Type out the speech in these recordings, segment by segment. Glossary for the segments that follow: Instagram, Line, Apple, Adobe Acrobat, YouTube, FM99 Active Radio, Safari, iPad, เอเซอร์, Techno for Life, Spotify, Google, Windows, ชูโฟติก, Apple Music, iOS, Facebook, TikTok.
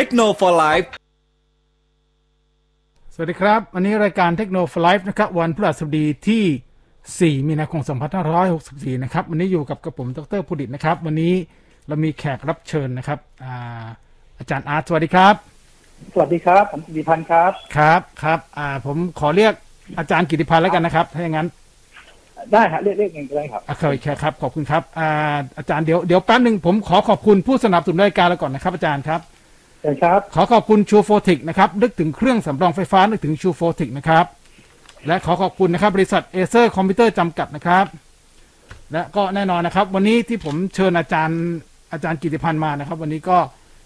Techno for Life สวัสดีครับวันนี้รายการ Techno for Life นะครับวันพฤหัสบดีที่4มีนาคม2564นะครับวันนี้อยู่กับกระผมดร.ภูดิษฐ์นะครับวันนี้เรามีแขกรับเชิญนะครับอาจารย์อาร์ตสวัสดีครับสวัสดีครับผมกิติพันธ์ครับครับผมขอเรียกอาจารย์กิติพันธ์แล้วกันนะครับถ้าอย่างนั้นได้ฮะเรียกเองก็ได้ครับโอเคครับขอบคุณครับอาจารย์เดี๋ยวแป๊บนึงผมขอขอบคุณผู้สนับสนุนรายการเราก่อนนะครับอาจารย์ครับใช่ครับขอขอบคุณชูโฟติกนะครับนึกถึงเครื่องสำรองไฟฟ้านึกถึงชูโฟติกนะครับและขอขอบคุณนะครับบริษัทเอเซอร์คอมพิวเตอร์จำกัดนะครับและก็แน่นอนนะครับวันนี้ที่ผมเชิญอาจารย์กิติพันธ์มานะครับวันนี้ก็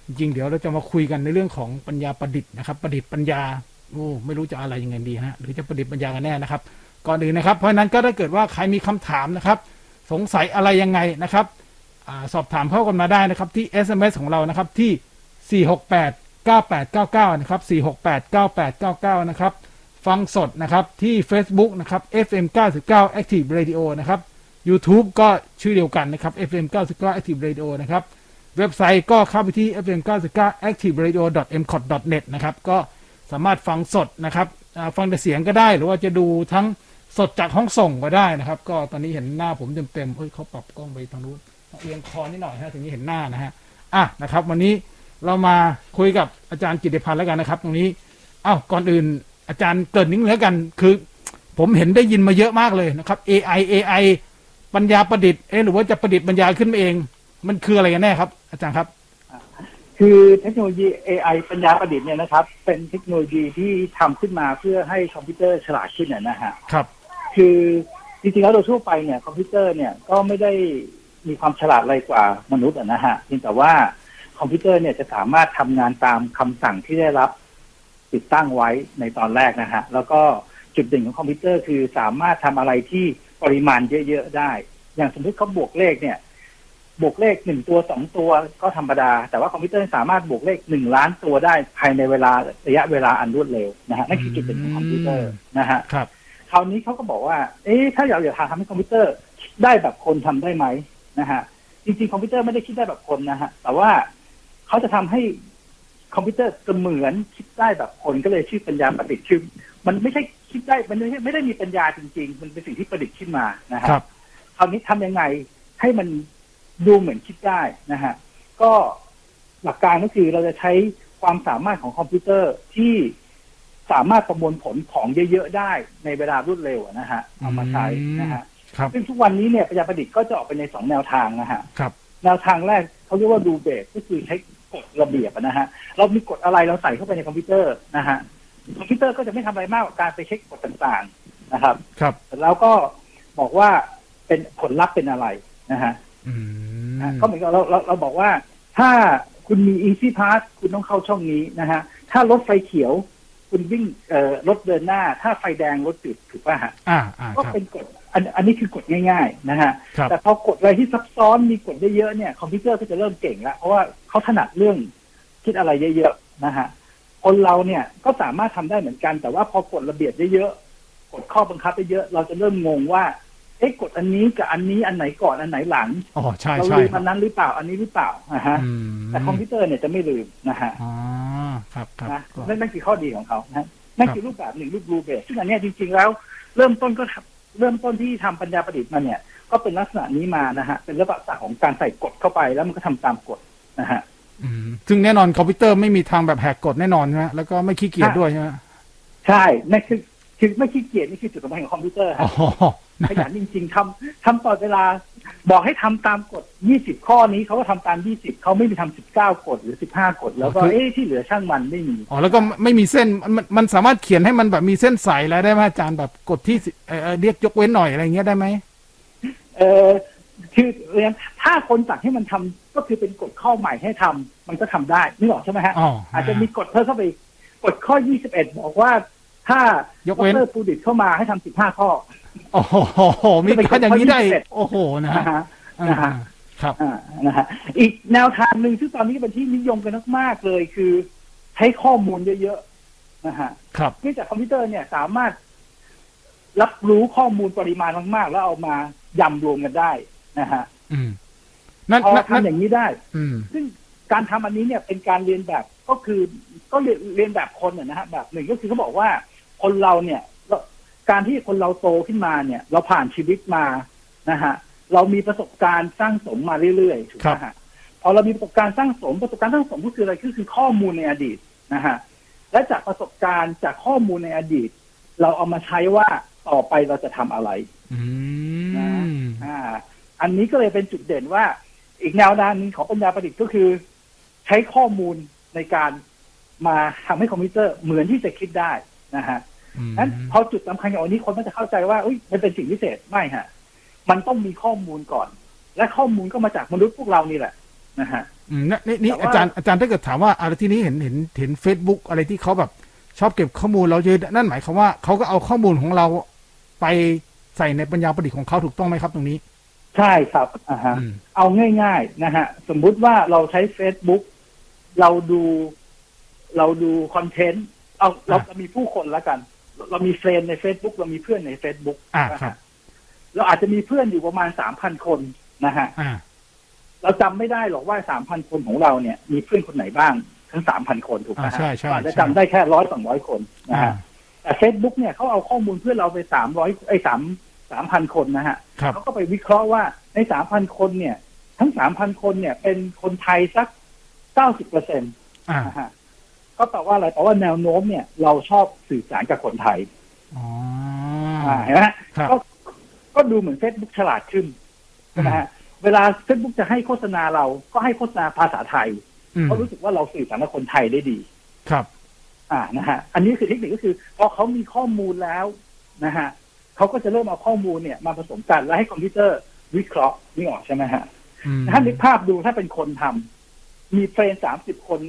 จริงเดี๋ยวเราจะมาคุยกันในเรื่องของปัญญาประดิษฐ์นะครับประดิษฐ์ปัญญาโอ้ไม่รู้จะอะไรยังไงดีฮะหรือจะประดิษฐ์ปัญญากันแน่นะครับก่อนอื่นนะครับเพราะนั้นก็ถ้าเกิดว่าใครมีคำถามนะครับสงสัยอะไรยังไงนะครับสอบถามเข้ากันมาได้นะครับที่ SMS ของเรานะครับที่4689899นะครับ4689899นะครับฟังสดนะครับที่ Facebook นะครับ FM99 Active Radio นะครับ YouTube ก็ชื่อเดียวกันนะครับ FM99 Active Radio นะครับเว็บไซต์ก็เข้าไปที่ fm99activeradio.mcot.net นะครับก็สามารถฟังสดนะครับฟังแต่เสียงก็ได้หรือว่าจะดูทั้งสดจากห้องส่งก็ได้นะครับก็ตอนนี้เห็นหน้าผมเต็มเฮ้ยเขาปรับกล้องไปทางนู้นเอียงคอนิดหน่อยฮะถึงนี้เห็นหน้านะฮะนะครับวันนี้เรามาคุยกับอาจารย์กิติพันธ์แล้วกันนะครับตรงนี้ก่อนอื่นอาจารย์เกิดนิดนึงแล้วกันคือผมเห็นได้ยินมาเยอะมากเลยนะครับ AI ปัญญาประดิษฐ์หรือว่าจะประดิษฐ์ปัญญาขึ้นมาเองมันคืออะไรกันแน่ครับอาจารย์ครับคือเทคโนโลยี AI ปัญญาประดิษฐ์เนี่ยนะครับเป็นเทคโนโลยีที่ทำขึ้นมาเพื่อให้คอมพิวเตอร์ฉลาดขึ้นนะฮะครับคือจริงๆแล้วโดยทั่วไปเนี่ยคอมพิวเตอร์เนี่ยก็ไม่ได้มีความฉลาดอะไรกว่ามนุษย์นะฮะเพียงแต่ว่าคอมพิวเตอร์เนี่ยจะสามารถทำงานตามคำสั่งที่ได้รับติดตั้งไว้ในตอนแรกนะฮะแล้วก็จุดเด่นของคอมพิวเตอร์คือสามารถทำอะไรที่ปริมาณเยอะๆได้อย่างสมมติเขาบวกเลขเนี่ยบวกเลข1ตัว2ตัวก็ธรรมดาแต่ว่าคอมพิวเตอร์สามารถบวกเลข1ล้านตัวได้ภายในระยะเวลาอันรวดเร็วนะฮะนั่นคือจุดเด่นของคอมพิวเตอร์นะฮะครับคราวนี้เขาก็บอกว่าถ้าอยากทำให้คอมพิวเตอร์ได้แบบคนทำได้ไหมนะฮะจริงๆคอมพิวเตอร์ไม่ได้คิดได้แบบคนนะฮะแต่ว่าเขาจะทำให้คอมพิวเตอร์เหมือนคิดได้แบบคนก็เลยชื่อปัญญาประดิษฐ์ชื่อมันไม่ใช่คิดได้มันไม่ได้มีปัญญาจริงๆมันเป็นสิ่งที่ประดิษฐ์ขึ้นมานะฮะครับคราวนี้ทำยังไงให้มันดูเหมือนคิดได้นะฮะก็หลักการก็คือเราจะใช้ความสามารถของคอมพิวเตอร์ที่สามารถประมวลผลของเยอะๆได้ในเวลารวดเร็วนะฮะเอามาใช้นะฮะซึ่งทุกวันนี้เนี่ยปัญญาประดิษฐ์ก็จะออกไปใน2แนวทางนะฮะแนวทางแรกเขาเรียกว่ารูลเบสก็คือใช้กฎระเบียบนะฮะเรามีกฎอะไรเราใส่เข้าไปในคอมพิวเตอร์นะฮะคอมพิวเตอร์ก็จะไม่ทำอะไรมากกว่าการไปเช็คกฎต่างๆนะครับแล้วก็บอกว่าเป็นผลลัพธ์เป็นอะไรนะฮะก็เหมือนกับเราบอกว่าถ้าคุณมี easy pass คุณต้องเข้าช่องนี้นะฮะถ้ารถไฟเขียวคุณวิ่งรถเดินหน้าถ้าไฟแดงรถหยุดถูกป่ะฮะก็เป็นกฎอันนี้คือกฎง่ายๆนะฮะแต่พอกฎอะไรที่ซับซ้อนมีกฎได้เยอะเนี่ยคอมพิวเตอร์ก็จะเริ่มเก่งแล้วเพราะว่าเขาถนัดเรื่องคิดอะไรเยอะๆนะฮะคนเราเนี่ยก็สามารถทำได้เหมือนกันแต่ว่าพอกฎระเบียบเยอะๆกฎข้อบังคับเยอะๆเราจะเริ่มงงว่ากดอันนี้กับอันนี้อันไหนก่อนอันไหนหลังเราลืมอันนั้นหรือเปล่าอันนี้หรือเปล่านะฮะแต่คอมพิวเตอร์เนี่ยจะไม่ลืมนะฮะนั่นคือข้อดีของเขานะนั่นคือรูปแบบหนึ่งรูปรูเบสซึ่งอันนี้จริงๆแล้วเริ่มต้นที่ทำปัญญาประดิษฐ์มาเนี่ยก็เป็นลักษณะนี้มานะฮะเป็นระบบศาสตร์ของการใส่กฎเข้าไปแล้วมันก็ทำตามกฎนะฮะซึ่งแน่นอนคอมพิวเตอร์ไม่มีทางแบบแหกกฎแน่นอนนะแล้วก็ไม่ขี้เกียจด้วยใช่ไหมใช่นั่นคือไม่ขี้เกียจนี่คือจุดสำคัญของคอมพิวเตอร์ขยันจริงๆทำตลอดเวลาบอกให้ทำตามกฎ20ข้อนี้เขาก็ทำตาม20เขาไม่มีทำ19กฎหรือ15กฎแล้วก็ที่เหลือช่างมันไม่มีแล้วก็ไม่มีเส้นมันสามารถเขียนให้มันแบบมีเส้นสายแล้วได้ไหมอาจารย์แบบกฎที่เรียกยกเว้นหน่อยอะไรเงี้ยได้ไหมคือเรียนถ้าคนสั่งให้มันทำก็คือเป็นกฎข้อใหม่ให้ทำมันก็ทำได้นี่หรอใช่ไหมฮะอาจจะมีกฎเพิ่มเข้าไปกฎข้อ21บอกว่าถ้ายกเว้นปูดิดเข้ามาให้ทำ15ข้อโอ้โหมีการอย่างนี้ได้โอ้โหนะฮะครับนะฮะอีกแนวทางหนึ่งที่ตอนนี้เป็นที่นิยมกันมากๆเลยคือใช้ข้อมูลเยอะๆนะฮะครับเนื่องจากคอมพิวเตอร์เนี่ยสามารถรับรู้ข้อมูลปริมาณมากๆแล้วเอามายำรวมกันได้นะฮะพอทำอย่างนี้ได้ซึ่ง การทำอันนี้เนี่ยเป็นการเรียนแบบก็คือก็เรียนแบบคนนะฮะแบบหนึ่งก็คือเขาบอกว่าคนเราเนี่ยการที่คนเราโตขึ้นมาเนี่ยเราผ่านชีวิตมานะฮะเรามีประสบการณ์สร้างสมมาเรื่อยๆถูกไหมฮะพอเรามีประสบการณ์สร้างสมก็คืออะไรคือข้อมูลในอดีตนะฮะและจากประสบการณ์จากข้อมูลในอดีตเราเอามาใช้ว่าต่อไปเราจะทำอะไรนะอันนี้ก็เลยเป็นจุดเด่นว่าอีกแนวด้านนึงของปัญญาประดิษฐ์ก็คือใช้ข้อมูลในการมาทำให้คอมพิวเตอร์เหมือนที่จะคิดได้นะฮะนั้นพอจุดสำคัญอย่างนี้คนก็จะเข้าใจว่ามันเป็นสิ่งพิเศษไม่ฮะมันต้องมีข้อมูลก่อนและข้อมูลก็มาจากมนุษย์พวกเรานี่แหละนะฮะนี่อาจารย์ถ้าเกิดถามว่าอะไรที่นี้เห็น Facebook อะไรที่เขาแบบชอบเก็บข้อมูลเราเยอะนั่นหมายความว่าเขาก็เอาข้อมูลของเราไปใส่ในปัญญาประดิษฐ์ของเขาถูกต้องไหมครับตรงนี้ใช่ครับเอาง่ายๆนะฮะสมมุติว่าเราใช้ Facebook เราดูคอนเทนต์เราจะมีผู้คนละกันเรามีเฟรนด์ใน Facebook เรามีเพื่อนใน Facebook เราอาจจะมีเพื่อนอยู่ประมาณ 3,000 คนนะฮะเราจำไม่ได้หรอกว่า 3,000 คนของเราเนี่ยมีเพื่อนคนไหนบ้างทั้ง 3,000 คนถูกไหมฮะอาจจะจำได้แค่ 100-200 คนนะฮะแต่ Facebook เนี่ยเขาเอาข้อมูลเพื่อนเราไป3,000 คนนะฮะเขาก็ไปวิเคราะห์ว่าใน 3,000 คนเนี่ยทั้ง 3,000 คนเนี่ยเป็นคนไทยสัก 90% นะฮะก็แปลว่าอะไรแปลว่าแนวโน้มเนี่ยเราชอบสื่อสารกับคนไทยเห็นไหมก็ดูเหมือน Facebook ฉลาดขึ้นนะฮะเวลา Facebook จะให้โฆษณาเราก็ให้โฆษณาภาษาไทยเพราะรู้สึกว่าเราสื่อสารกับคนไทยได้ดีครับนะฮะอันนี้คือเทคนิคก็คือพอเขามีข้อมูลแล้วนะฮะเขาก็จะเริ่มเอาข้อมูลเนี่ยมาผสมกันแล้วให้คอมพิวเตอร์วิเคราะห์นี่ออกใช่ไหมฮะถ้านึกภาพดูถ้าเป็นคนทำมีเฟรนด์30คน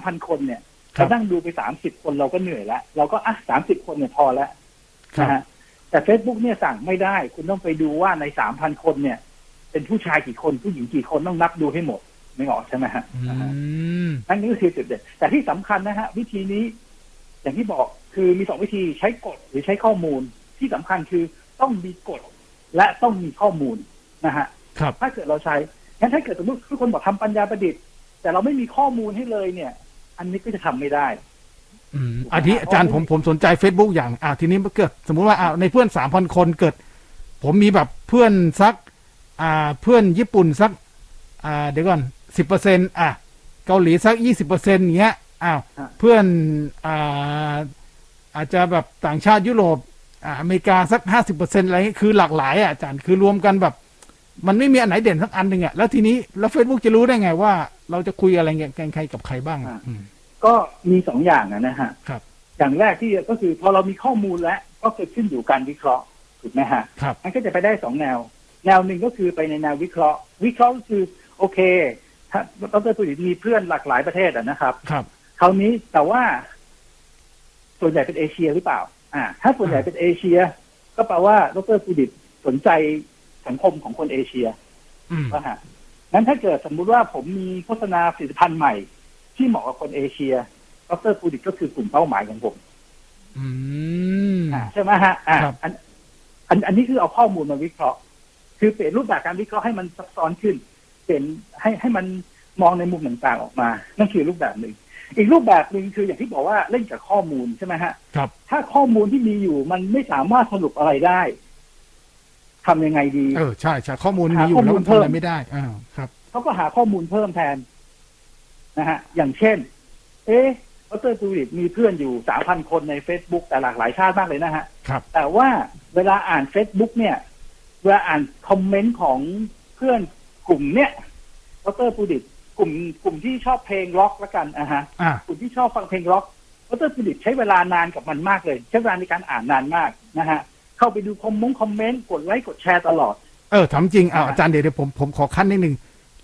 3,000 คนเนี่ยเรานั่งดูไป30คนเราก็เหนื่อยแล้วเราก็30คนเนี่ยพอแล้วนะฮะแต่ Facebook เนี่ยสั่งไม่ได้คุณต้องไปดูว่าใน 3,000 คนเนี่ยเป็นผู้ชายกี่คนผู้หญิงกี่คนต้องนับดูให้หมดไม่ออกใช่ไหมฮะนั่นนี่คือจุดเด่นแต่ที่สำคัญนะฮะวิธีนี้อย่างที่บอกคือมี2วิธีใช้กฎหรือใช้ข้อมูลที่สำคัญคือต้องมีกฎและต้องมีข้อมูลนะฮะถ้าเกิดเราใช้งั้นถ้าเกิดสมมติทุกคนบอกทำปัญญาประดิษฐ์แต่เราไม่มีข้อมูลให้เลยเนี่ยอันนี้ก็จะทำไม่ได้อันนี้อาจารย์ผมสนใจ Facebook อย่างทีนี้เกิดสมมุติว่าในเพื่อน 3,000 คนเกิดผมมีแบบเพื่อนสักเพื่อนญี่ปุ่นสักเดี๋ยวก่อน 10% เกาหลีสัก 20% อย่างเงี้ยเพื่อนอาจจะแบบต่างชาติยุโรปอเมริกาสัก 50% อะไรคือหลากหลายอาจารย์คือรวมกันแบบมันไม่มีอันไหนเด่นสักอันนึงแล้วทีนี้แล้ว Facebook จะรู้ได้ไงว่าเราจะคุยอะไรกันใครกับใครบ้างก็มี2อย่างนะฮะอย่างแรกที่ก็คือพอเรามีข้อมูลแล้วก็เกิดขึ้นอยู่การวิเคราะห์ถูกไหมฮะมันก็จะไปได้2แนวหนึ่งก็คือไปในแนววิเคราะห์คือโอเคเราจะพูดถึงมีเพื่อนหลากหลายประเทศนะครับคราวนี้แต่ว่าส่วนใหญ่เป็นเอเชียหรือเปล่าถ้าส่วนใหญ่เป็นเอเชียก็แปลว่าดร.ปุดิตสนใจสังคมของคนเอเชียว่าฮะงั้นถ้าเกิดสมมุติว่าผมมีโฆษณาผลิตภัณฑ์ใหม่ที่เหมาะกับคนเอเชียดร.ปุดิตก็คือกลุ่มเป้าหมายของผมใช่ไหมฮะอันนี้คือเอาข้อมูลมาวิเคราะห์คือเปลี่ยนรูปแบบการวิเคราะห์ให้มันซับซ้อนขึ้นเปลี่ยนให้มันมองในมุมต่างๆออกมานั่นคือรูปแบบหนึ่งอีกรูปแบบหนึ่งคืออย่างที่บอกว่าเล่นกับข้อมูลใช่ไหมฮะถ้าข้อมูลที่มีอยู่มันไม่สามารถสรุปอะไรได้ทำยังไงดีใช่ใช่ข้อมูลมีอยู่แล้วมันทำอะไรไม่ได้ครับเขาก็หาข้อมูลเพิ่มแทนนะฮะอย่างเช่นดร.ปุดิตมีเพื่อนอยู่ 3,000 คนใน Facebook แต่หลากหลายชาติมากเลยนะฮะแต่ว่าเวลาอ่าน Facebook เนี่ยเวลาอ่านคอมเมนต์ของเพื่อนกลุ่มเนี้ยดร.ปุดิตกลุ่มที่ชอบเพลงร็อกละกันนะฮะกลุ่มที่ชอบฟังเพลงร็อกดร.ปุดิตใช้เวลานานกับมันมากเลยใช้เวลาในการอ่านนานมากนะฮะเข้าไปดูคอมเมนต์กดไลค์กดแชร์ตลอดถามจริงอาจารย์เดี๋ยวผมขอคั้นนิดนึง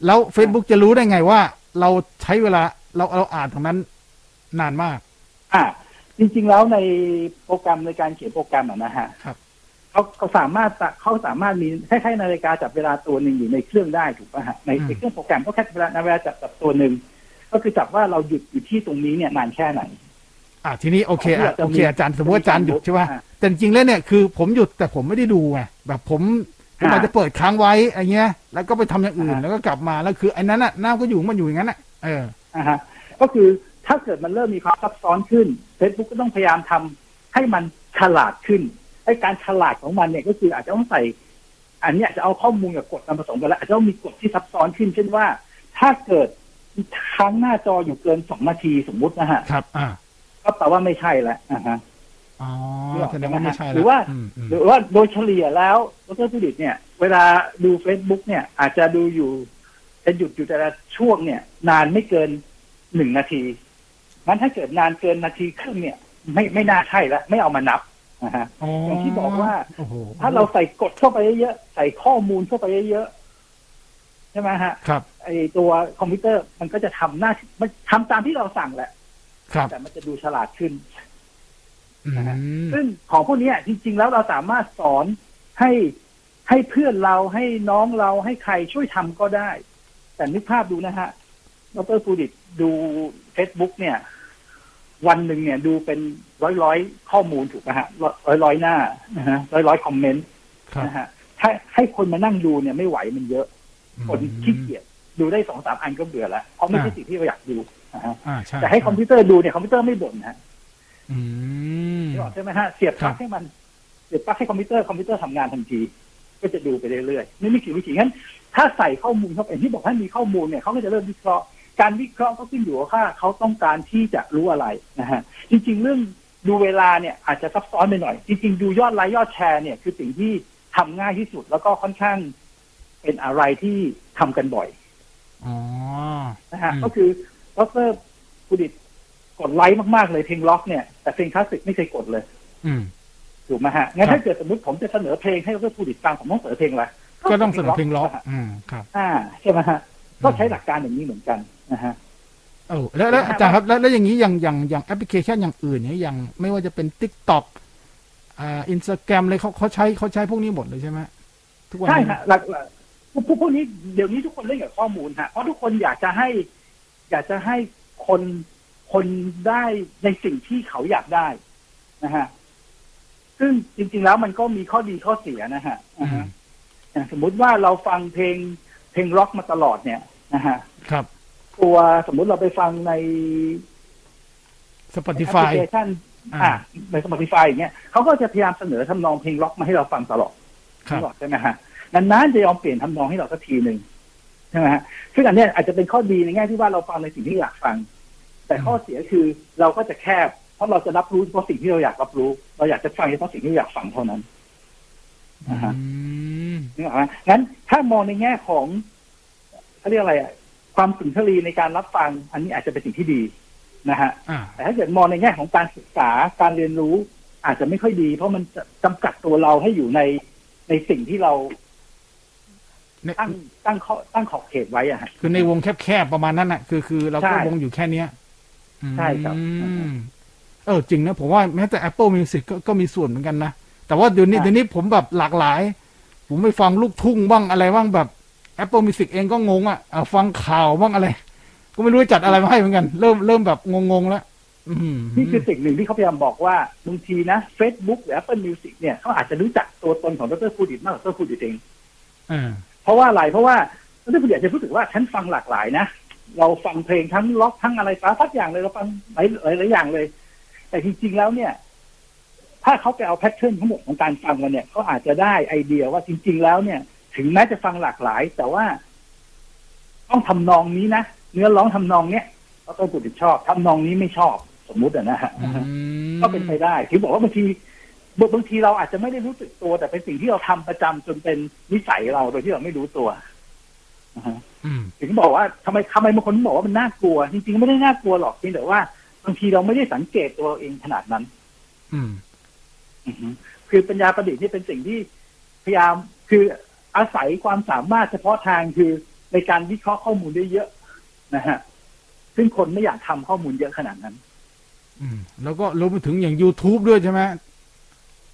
แล้ว Facebook จะรู้ได้ไงว่าเราใช้เวลาเราอ่านตรงนั้นนานมากจริงๆแล้วในโปรแกรมในการเขียนโปรแกรมนะฮะเขาสามารถมีคล้ายๆนาฬิกาจับเวลาตัวหนึ่งอยู่ในเครื่องได้ถูกป่ะฮะในเครื่องโปรแกรมก็แค่เวลาจับตัวหนึ่งก็คือจับว่าเราหยุดอยู่ที่ตรงนี้เนี่ยนานแค่ไหนทีนี้โอเคอาจารย์สมมติอาจารย์หยุดใช่ป่ะแต่จริงแล้วเนี่ยคือผมหยุดแต่ผมไม่ได้ดูไงแบบผมอาจจะเปิดค้างไว้อะไรเงี้ยแล้วก็ไปทำอย่างอื่นแล้วก็กลับมาแล้วคือไอ้นั้นน่ะน้ำก็อยู่มันอยู่อย่างนั้นน่ะ ก็คือถ้าเกิดมันเริ่มมีความซับซ้อนขึ้น Facebook ก็ต้องพยายามทำให้มันฉลาดขึ้นไอ้การฉลาดของมันเนี่ยก็คืออาจจะต้องใส่อันนี้อาจจะเอาข้อมูลกับกฎมาผสมกันแล้วอาจจะต้องมีกฎที่ซับซ้อนขึ้นเช่นว่าถ้าเกิดค้างหน้าจออยู่เกิน2นาทีสมมุตินะฮะครับก็แปลว่าไม่ใช่แล้วอ๋อแสดงว่าไม่ใช่แล้วหรือว่าโดยเฉลี่ยแล้วดร.สุดิตเนี่ยเวลาดู Facebook เนี่ยอาจจะดูอยู่จะหยุดอยู่แต่ละช่วงเนี่ยนานไม่เกิน1นาทีงั้นถ้าเกิดนานเกินนาทีครึ่งเนี่ยไม่น่าใช่แล้วไม่เอามานับนะฮะอย่างที่บอกว่าถ้าเราใส่กดเข้าไปเยอะๆใส่ข้อมูลเข้าไปเยอะๆใช่ไหมฮะครับไอตัวคอมพิวเตอร์มันก็จะทำหน้ามันทำตามที่เราสั่งแหละแต่มันจะดูฉลาดขึ้นซึ่งของพวกนี้จริงๆแล้วเราสามารถสอนให้เพื่อนเราให้น้องเราให้ใครช่วยทำก็ได้แต่นึกภาพดูนะฮะดร.สุดิตดู Facebook เนี่ยวันหนึ่งเนี่ยดูเป็นร้อยข้อมูลถูกไหมฮะร้อยหน้านะฮะร้อยคอมเมนต์นะฮะถ้าให้คนมานั่งดูเนี่ยไม่ไหวมันเยอะคนขี้เกียจดูได้ 2-3 อันก็เบื่อแล้วเพราะไม่ใช่สิ่งที่เราอยากดูนะฮะแต่ให้คอมพิวเตอร์ดูเนี่ยคอมพิวเตอร์ไม่บ่นฮะใช่ไหมฮะเสียบปลั๊กให้มันเสียบปลั๊กให้คอมพิวเตอร์ทำงานทันทีก็จะดูไปเรื่อยๆนี่คือวิธีงั้นถ้าใส่ข้อมูลเข้าไปที่บอกให้มีข้อมูลเนี่ยเขาก็จะเริ่มวิเคราะห์การวิเคราะห์ก็ขึ้นอยู่กับว่าเขาต้องการที่จะรู้อะไรนะฮะจริงๆเรื่องดูเวลาเนี่ยอาจจะซับซ้อนไปหน่อยจริงๆดูยอดไลค์ยอดแชร์เนี่ยคือสิ่งที่ทำง่ายที่สุดแล้วก็ค่อนข้างเป็นอะไรที่ทำกันบ่อยนะฮะก็คือดร.สุดิตกดไลค์มากๆเลยเพลงล็อกเนี่ยแต่เพลงคลาสสิกไม่เคยกดเลยถูกไหมฮะงั้นถ้าเกิดสมมติผมจะเสนอเพลงให้ดร.สุดิตฟังผมต้องเสนอเพลงอะไรก็ต้องเสนอเพลงล็อกครับใช่ไหมฮะก็ใช้หลักการอย่างนี้เหมือนกันนะฮะแล้วอาจารย์ครับแล้วอย่างนี้อย่างแอปพลิเคชันอย่างอื่นเนี่ยอย่างไม่ว่าจะเป็น TikTok Instagram เลยเขาใช้พวกนี้หมดเลยใช่ไหมทุกวันใช่ฮะหลักพวกนี้เดี๋ยวนี้ทุกคนเล่นกับข้อมูลฮะเพราะทุกคนอยากจะให้คนได้ในสิ่งที่เขาอยากได้นะฮะซึ่งจริงๆแล้วมันก็มีข้อดีข้อเสียนะฮะอย่างสมมุติว่าเราฟังเพลงร็อกมาตลอดเนี่ยนะฮะครับตัวสมมุติเราไปฟังใน Spotify ใน Spotify อย่างเงี้ยเขาก็จะพยายามเสนอทำนองเพลงร็อกมาให้เราฟังตลอดใช่ไหมฮะนานๆจะยอมเปลี่ยนทำนองให้เราสักทีนึงใช่ไหมฮะซึ่งอันนี้อาจจะเป็นข้อดีในแง่ที่ว่าเราฟังในสิ่งที่อยากฟังแต่ข้อเสียคือเราก็จะแคบเพราะเราจะรับรู้เฉพาะสิ่งที่เราอยากรับรู้เราอยากจะฟังเฉพาะสิ่งที่อยากฟังเท่านั้นนะฮะงั้นถ้ามองในแง่ของเขาเรียกอะไรอ่ะความสุนทรีในการรับฟังอันนี้อาจจะเป็นสิ่งที่ดีนะฮะแต่ถ้าเกิดมองในแง่ของการศึกษาการเรียนรู้อาจจะไม่ค่อยดีเพราะมันจำกัดตัวเราให้อยู่ในสิ่งที่เราตั้งขอบเขตไว้อ่ะคือในวงแคบๆประมาณนั้นน่ะคือเราก็วงอยู่แค่เนี้ยใช่ครับจริงนะผมว่าแม้แต่ Apple Music ก็มีส่วนเหมือนกันนะแต่ว่าเดี๋ยวนี้ผมแบบหลากหลายผมไปฟังลูกทุ่งบ้างอะไรบ้างแบบ Apple Music เองก็งงอ่ะฟังข่าวบ้างอะไรก็ไม่รู้จัดอะไรมาให้เหมือนกันเริ่มแบบงงๆแล้วนี่คือสิ่งหนึ่งที่เขาพยายามบอกว่าบางทีนะ Facebook หรือ Apple Music เนี่ยเขาอาจจะรู้จักตัวตนของดร.สุดิตมากกว่าดร.สุดิตเองเพราะว่าอะไรเพราะว่าดร.สุดิตจะพูดถึงว่าฉันฟังหลากหลายนะเราฟังเพลงทั้งล็อกทั้งอะไรสารพัดอย่างเลยเราฟังหลายอย่างเลยแต่จริงๆแล้วเนี่ยถ้าเขาไปเอาแพทเทิร์นทั้งหมดของการฟังกันเนี่ยเขาอาจจะได้ไอเดียว่าจริงๆแล้วเนี่ยถึงแม้จะฟังหลากหลายแต่ว่าต้องทำนองนี้นะเนื้อร้องทำนองเนี้ยเราต้องสุดิตชอบทำนองนี้ไม่ชอบสมมุตินะฮะก็เป็นไปได้ที่บอกว่าบางทีเราอาจจะไม่ได้รู้สึกตัวแต่เป็นสิ่งที่เราทำประจำจนเป็นนิสัยเราโดยที่เราไม่รู้ตัวถึงบอกว่าทำไมบางคนบอกว่ามันน่ากลัวจริงๆไม่ได้น่ากลัวหรอกเพียงแต่ว่าบางทีเราไม่ได้สังเกตตัวเราเองขนาดนั้นคือปัญญาประดิษฐ์นี่เป็นสิ่งที่พยายามคืออาศัยความสามารถเฉพาะทางคือในการวิเคราะห์ข้อมูลได้เยอะนะฮะซึ่งคนไม่อยากทำข้อมูลเยอะขนาดนั้นแล้วก็รวมไปถึงอย่าง YouTube ด้วยใช่ไหม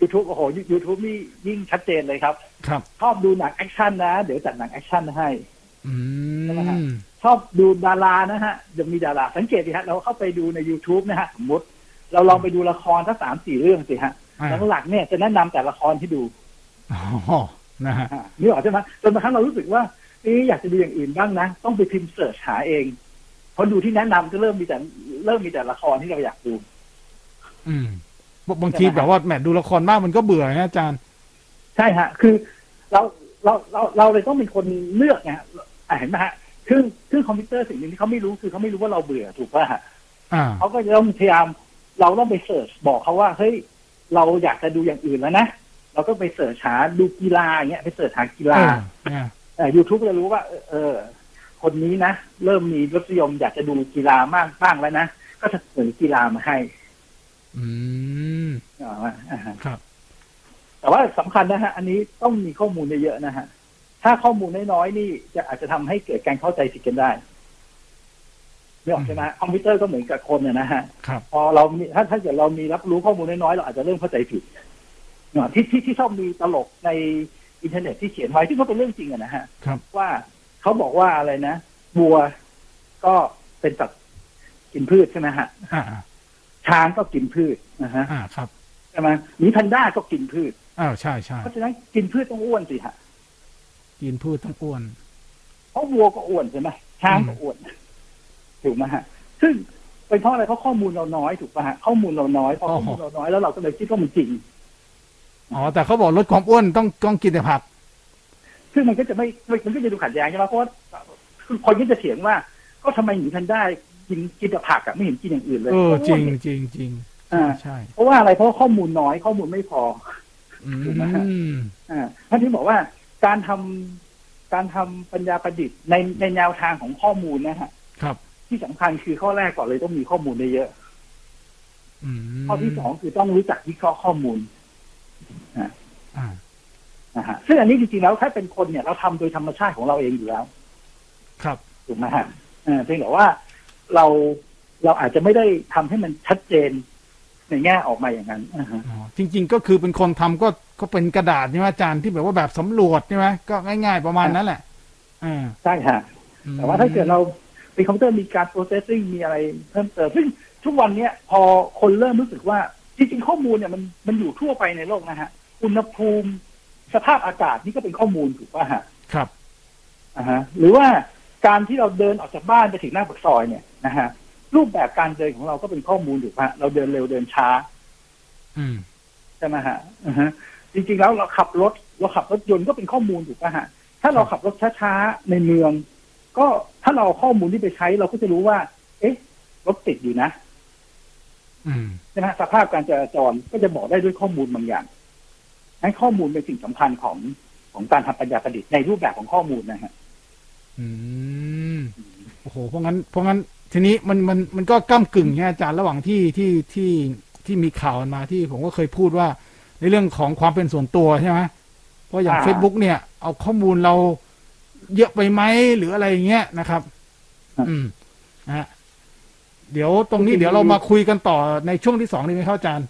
YouTube โอ้โห YouTube นี่ยิ่งชัดเจนเลยครับชอบดูหนังแอคชั่นนะเดี๋ยวจัดหนังแอคชั่นให้ใช่ไหมฮะชอบดูดารานะฮะจะมีดาราสังเกตสิฮะเราเข้าไปดูใน YouTube นะฮะสมมติเราลองไปดูละครสัก 3-4 เรื่องสิฮะหลักๆเนี่ยจะแนะนำแต่ละครให้ดูนะฮะนี่ออกใช่ไหมจนบางครั้งเรารู้สึกว่าอยากจะดูอย่างอื่นบ้างนะต้องไปพิมพ์เสิร์ชหาเอง พอดูที่แนะนำก็เริ่มมีแต่ละครที่เราอยากดูบางทีแบบว่าแหมดูละครมากมันก็เบื่อนะอาจารย์ใช่ฮะคือเราเลยต้องเป็นคนเลือกไงเห็นไหมฮะซึ่งคอมพิวเตอร์สิ่งนึงที่เขาไม่รู้คือเขาไม่รู้ว่าเราเบื่อถูกป่ะเขาก็จะต้องพยายามเราต้องไปเสิร์ชบอกเขาว่าเฮ้ยเราอยากจะดูอย่างอื่นแล้วนะเราก็ไปเสิร์ชหาดูกีฬาอย่างเงี้ยไปเสิร์ชหากีฬาYouTube จะรู้ว่าคนนี้นะเริ่มมีรสนิยมอยากจะดูกีฬามากบ้างแล้วนะก็จะเสนอกีฬามาให้ครับแต่ว่าสำคัญนะฮะอันนี้ต้องมีข้อมูลเยอะๆนะฮะถ้าข้อมูลน้อยๆนี่จะอาจจะทำให้เกิดการเข้าใจผิดกันได้ไม่ออกใช่ไหมคอมพิวเตอร์ก็เหมือนกับคนเนี่ยนะฮะพอเราถ้าเกิดเรามีรับรู้ข้อมูลน้อยๆเราอาจจะเริ่มเข้าใจผิดที่ชอบมีตลกในอินเทอร์เน็ตที่เขียนไว้ที่เขาเป็นเรื่องจริงอะนะฮะว่าเขาบอกว่าอะไรนะบัวก็เป็นสัตว์กินพืชใช่ไหมฮะช้างก็กินพืชนะฮะใช่ไหมหมีแพนด้าก็กินพืชใช่ใช่เพราะฉะนั้นกินพืชต้องอ้วนสิฮะกินพืชต้องอ้วนเพราะวัวก็อ้วนใช่ไหมช้างก็อ้วนถูกไหมฮะซึ่งเป็นเพราะอะไรเพราะข้อมูลเราน้อยถูกป่ะฮะข้อมูลเราน้อยพอข้อมูลเราน้อยแล้วเราก็เลยคิดว่ามันจริงแต่เขาบอกลดความอ้วนต้องกินแต่ผักซึ่งมันก็จะไม่มันก็จะดูขัดแย้งใช่ไหมเพราะว่าคนก็จะเถียงว่าก็ทำไมหมีแพนด้ากินแต่ผักอะไม่เห็นกินอย่างอื่นเลยจริงจริงจริงใช่เพราะว่าอะไรเพราะข้อมูลน้อยข้อมูลไม่พอถูกไหมฮะท่านที่บอกว่าการทำปัญญาประดิษฐ์ในแนวทางของข้อมูลนะฮะครับที่สำคัญคือข้อแรกก่อนเลยต้องมีข้อมูลเยอะข้อที่สองคือต้องรู้จักวิเคราะห์ข้อมูลซึ่งอันนี้จริงๆแล้วถ้าเป็นคนเนี่ยเราทำโดยธรรมชาติของเราเองอยู่แล้วครับถูกไหมฮะเพียงแต่ว่าเราอาจจะไม่ได้ทำให้มันชัดเจนในแง่ออกมาอย่างนั้นจริงๆก็คือเป็นคนทำก็เป็นกระดาษนี่ว่าอาจารย์ที่แบบว่าแบบสำรวจใช่ไหมก็ง่ายๆประมาณนั้นแหละใช่ฮะแต่ว่าถ้าเกิดเราเป็นคอมพิวเตอร์มีการ processing มีอะไรเพิ่มเติมซึ่งทุกวันเนี้ยพอคนเริ่มรู้สึกว่าจริงๆข้อมูลเนี่ยมันอยู่ทั่วไปในโลกนะฮะอุณหภูมิสภาพอากาศนี่ก็เป็นข้อมูลถูกป่ะฮะครับหรือว่าการที่เราเดินออกจากบ้านไปถึงหน้าปากซอยเนี่ยนะฮะรูปแบบการเดินของเราก็เป็นข้อมูลถูกป่ะเราเดินเร็วเดินช้าใช่ไหมฮะจริงๆแล้วเราขับรถยนต์ก็เป็นข้อมูลถูกป่ะฮะถ้าเราขับรถช้าๆในเมืองก็ถ้าเราข้อมูลที่ไปใช้เราก็จะรู้ว่าเอ๊ะรถติดอยู่นะใช่ไหมสภาพการจราจรก็จะบอกได้ด้วยข้อมูลบางอย่างงั้นข้อมูลเป็นสิ่งสำคัญของการทำปัญญาประดิษฐ์ในรูปแบบของข้อมูลนะฮะโอ้โหเพราะงั้นทีนี้มันก็ก้ำกึ่งเนี่ยอาจารย์ระหว่างที่มีข่าวมาที่ผมก็เคยพูดว่าในเรื่องของความเป็นส่วนตัวใช่ไหมเพราะอย่าง Facebook เนี่ยเอาข้อมูลเราเยอะไปไหมหรืออะไรอย่างเงี้ยนะครับเดี๋ยวตรงนี้เดี๋ยวเรามาคุยกันต่อในช่วงที่2นี้ไหมครับอาจารย์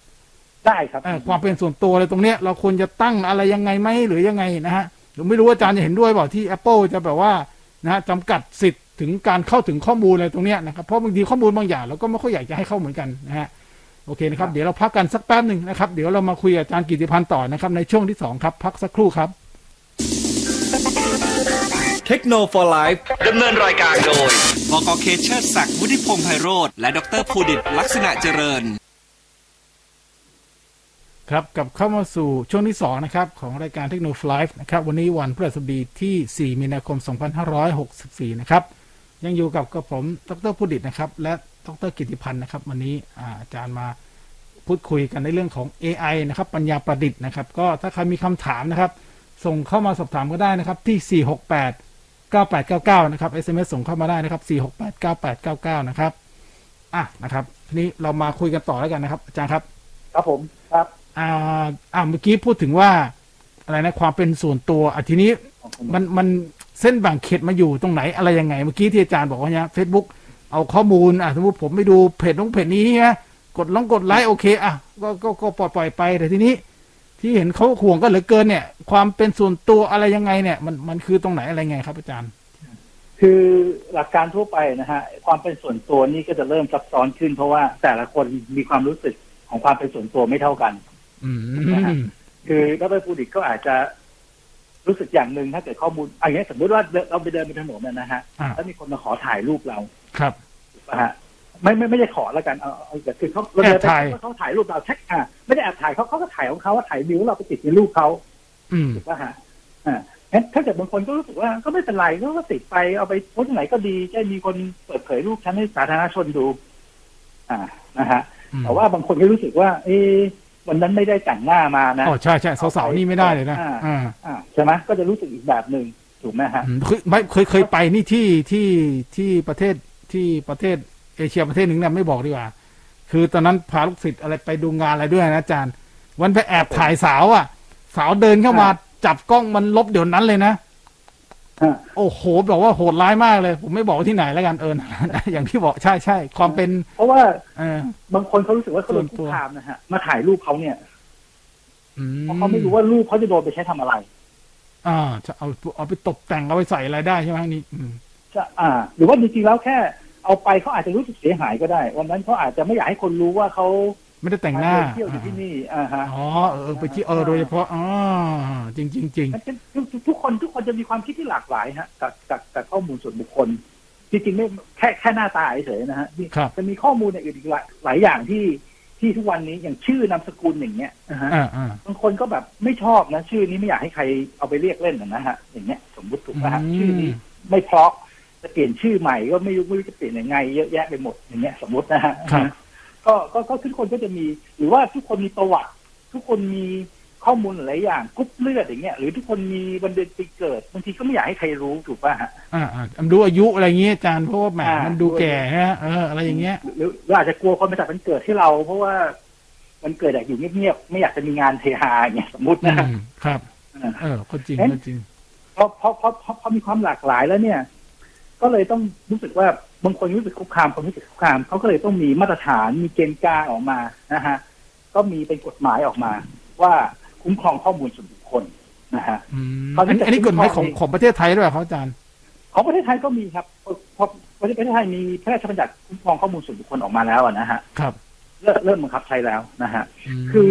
ได้ครับความเป็นส่วนตัวอะไรตรงเนี้ยเราควรจะตั้งอะไรยังไงไหมหรือยังไงนะฮะผมไม่รู้อาจารย์จะเห็นด้วยเปล่าที่ Apple จะแบบว่านะฮะจำกัดสิทธิ์ถึงการเข้าถึงข้อมูลอะไรตรงเนี้ยนะครับเพราะบางทีข้อมูลบางอย่างเราก็ไม่ค่อยอยากจะให้เข้าเหมือนกันนะฮะโอเคนะครับเดี๋ยวเราพักกันสักแป๊บนึงนะครับเดี๋ยวเรามาคุยกับอาจารย์กิตติพันธ์ต่อนะครับในช่วงที่2ครับพักสักครู่ครับ Techno for Life ดำเนินรายการโดยบก.เขตเชิดศักดิ์วุฒิพงษ์ไพโรจน์และดร.ภูดิษฐ์ลักษณะเจริญครับกลับเข้ามาสู่ช่วงที่2นะครับของรายการ Techno for Life นะครับวันนี้วันพฤหัสบดีที่4มีนาคม2564นะครับยังอยู่กับกระผมดร.ภูดิษฐ์นะครับและดร.กิตติพันธ์นะครับวันนี้อาจารย์มาพูดคุยกันในเรื่องของ AI นะครับปัญญาประดิษฐ์นะครับก็ถ้าใครมีคำถามนะครับส่งเข้ามาสอบถามก็ได้นะครับที่4689899นะครับ SMS ส่งเข้ามาได้นะครับ4689899นะครับนะครับทีนี้เรามาคุยกันต่อแล้วกันนะครับอาจารย์ครับครับผมครับเมื่อกี้พูดถึงว่าอะไรนะความเป็นส่วนตัวทีนี้มันเส้นแบ่งเขตมาอยู่ตรงไหนอะไรยังไงเมื่อกี้ที่อาจารย์บอกว่าเนี่ย Facebook เอาข้อมูลสมมุติผมไปดูเพจน้องเพจนี้นะกดไลค์โอเคก็ปล่อยไปแต่ทีนี้ที่เห็นเขาห่วงก็เหลือเกินเนี่ยความเป็นส่วนตัวอะไรยังไงเนี่ยมันคือตรงไหนอะไรไงครับอาจารย์คือหลักการทั่วไปนะฮะความเป็นส่วนตัวนี่ก็จะเริ่มซับซ้อนขึ้นเพราะว่าแต่ละคนมีความรู้สึกของความเป็นส่วนตัวไม่เท่ากันนะฮะคือถ้าไปพูดอีกก็อาจจะรู้สึกอย่างนึงถ้าเกิดข้อมูลอย่างเงี้ยสมมติว่าเราไปเดินบนถนนนะฮะแล้วมีคนมาขอถ่ายรูปเราครับ นะฮะไม่ได้ขอแล้วกันเอาแต่คือเขาแอบถ่ายเขาถ่ายรูปเราแท็กไม่ได้แอบถ่ายเขาก็ถ่ายของเขาว่าถ่ายวิวเราไปติดในรูปเขาถูกป่ะฮะถ้าเกิดบางคนก็รู้สึกว่าก็ไม่เป็นไรก็ติดไปเอาไปโพสไหนก็ดีแค่มีคนเปิดเผยรูปฉันให้สาธารณชนดูนะฮะแต่ว่าบางคนก็รู้สึกว่าเอ๊ะวันนั้นไม่ได้แต่งหน้ามานะอ๋อใช่ใช่สาวๆนี่ไม่ได้เลยนะใช่ไหมก็จะรู้สึกอีกแบบนึงถูกไหมฮะเคยไปนี่ที่ประเทศที่ประเทศเอเชียประเทศหนึ่งนะไม่บอกดีกว่าคือตอนนั้นพาลูกศิษย์อะไรไปดูงานอะไรด้วยนะอาจารย์วันไปแอบถ่ายสาวอ่ะสาวเดินเข้ามาจับกล้องมันลบเดี๋ยวนั้นเลยนะโอ้โหบอกว่าโหดร้ายมากเลยผมไม่บอกที่ไหนแล้วกันอย่างที่บอกใช่ๆความเป็นเพราะว่าบางคนเขารู้สึกว่าเขาโดนคุกคามนะฮะมาถ่ายรูปเขาเนี่ยเพราะเขาไม่รู้ว่ารูปเขาจะโดนไปใช้ทำอะไรจะเอาไปตกแต่งเอาไปใส่อะไรได้ใช่ไหมนี่จะหรือว่าจริงๆแล้วแค่เอาไปเขาอาจจะรู้สึกเสียหายก็ได้วันนั้นเขาอาจจะไม่อยากให้คนรู้ว่าเขาไม่ได้แต่งหน้าเที่ยวอยู่ที่นี่ฮะอ๋อไปที่โดยเฉพาะจริงจริงจริงทุกคนจะมีความคิดที่หลากหลายฮะจากข้อมูลส่วนบุคคลจริงๆไม่แค่หน้าตาเฉยนะฮะจะมีข้อมูลอื่นอีกหลายอย่างที่ทุกวันนี้อย่างชื่อนามสกุลอย่างเงี้ยนะฮะบางคนก็แบบไม่ชอบนะชื่อนี้ไม่อยากให้ใครเอาไปเรียกเล่นนะฮะอย่างเงี้ยสมมติถูกป่ะฮะชื่อนี้ไม่เพราะจะเปลี่ยนชื่อใหม่ก็ไม่รู้จะเปลี่ยนยังไงเยอะแยะไปหมดอย่างเงี้ยสมมตินะฮะก็ทุกคนก็จะมีหรือว่าทุกคนมีประวัติทุกคนมีข้อมูลหลายอย่างกรุ๊ปเลือดอย่างเงี้ยหรือทุกคนมีวันเดือนปีเกิดบางทีก็ไม่อยากให้ใครรู้ถูกป่ะฮะดูอายุอะไรเงี้ยอาจารย์เพราะว่าแหมมันดูแก่ฮะอะไรอย่างเงี้ยหรืออาจจะกลัวคนมาจับวันเกิดที่เราเพราะว่าวันเกิดอยากอยู่เงียบๆไม่อยากจะมีงานเทฮาอย่างเงี้ยสมมตินะครับก็จริงพอมีความหลากหลายแล้วเนี่ยก็เลยต้องรู้สึกว่าบางคนรู้สึกคุกคามคนรู้สึกคุกคามเขาก็เลยต้องมีมาตรฐานมีเกณฑ์กลางออกมานะฮะก็มีเป็นกฎหมายออกมาว่าคุ้มครองข้อมูลส่วนบุคคลนะฮะอันนี้กฎหมายของประเทศไทยด้วยครับอาจารย์ของประเทศไทยก็มีครับพอประเทศไทยมีพระราชบัญญัติคุ้มครองข้อมูลส่วนบุคคลออกมาแล้วนะฮะครับเริ่มบังคับใช้แล้วนะฮะคือ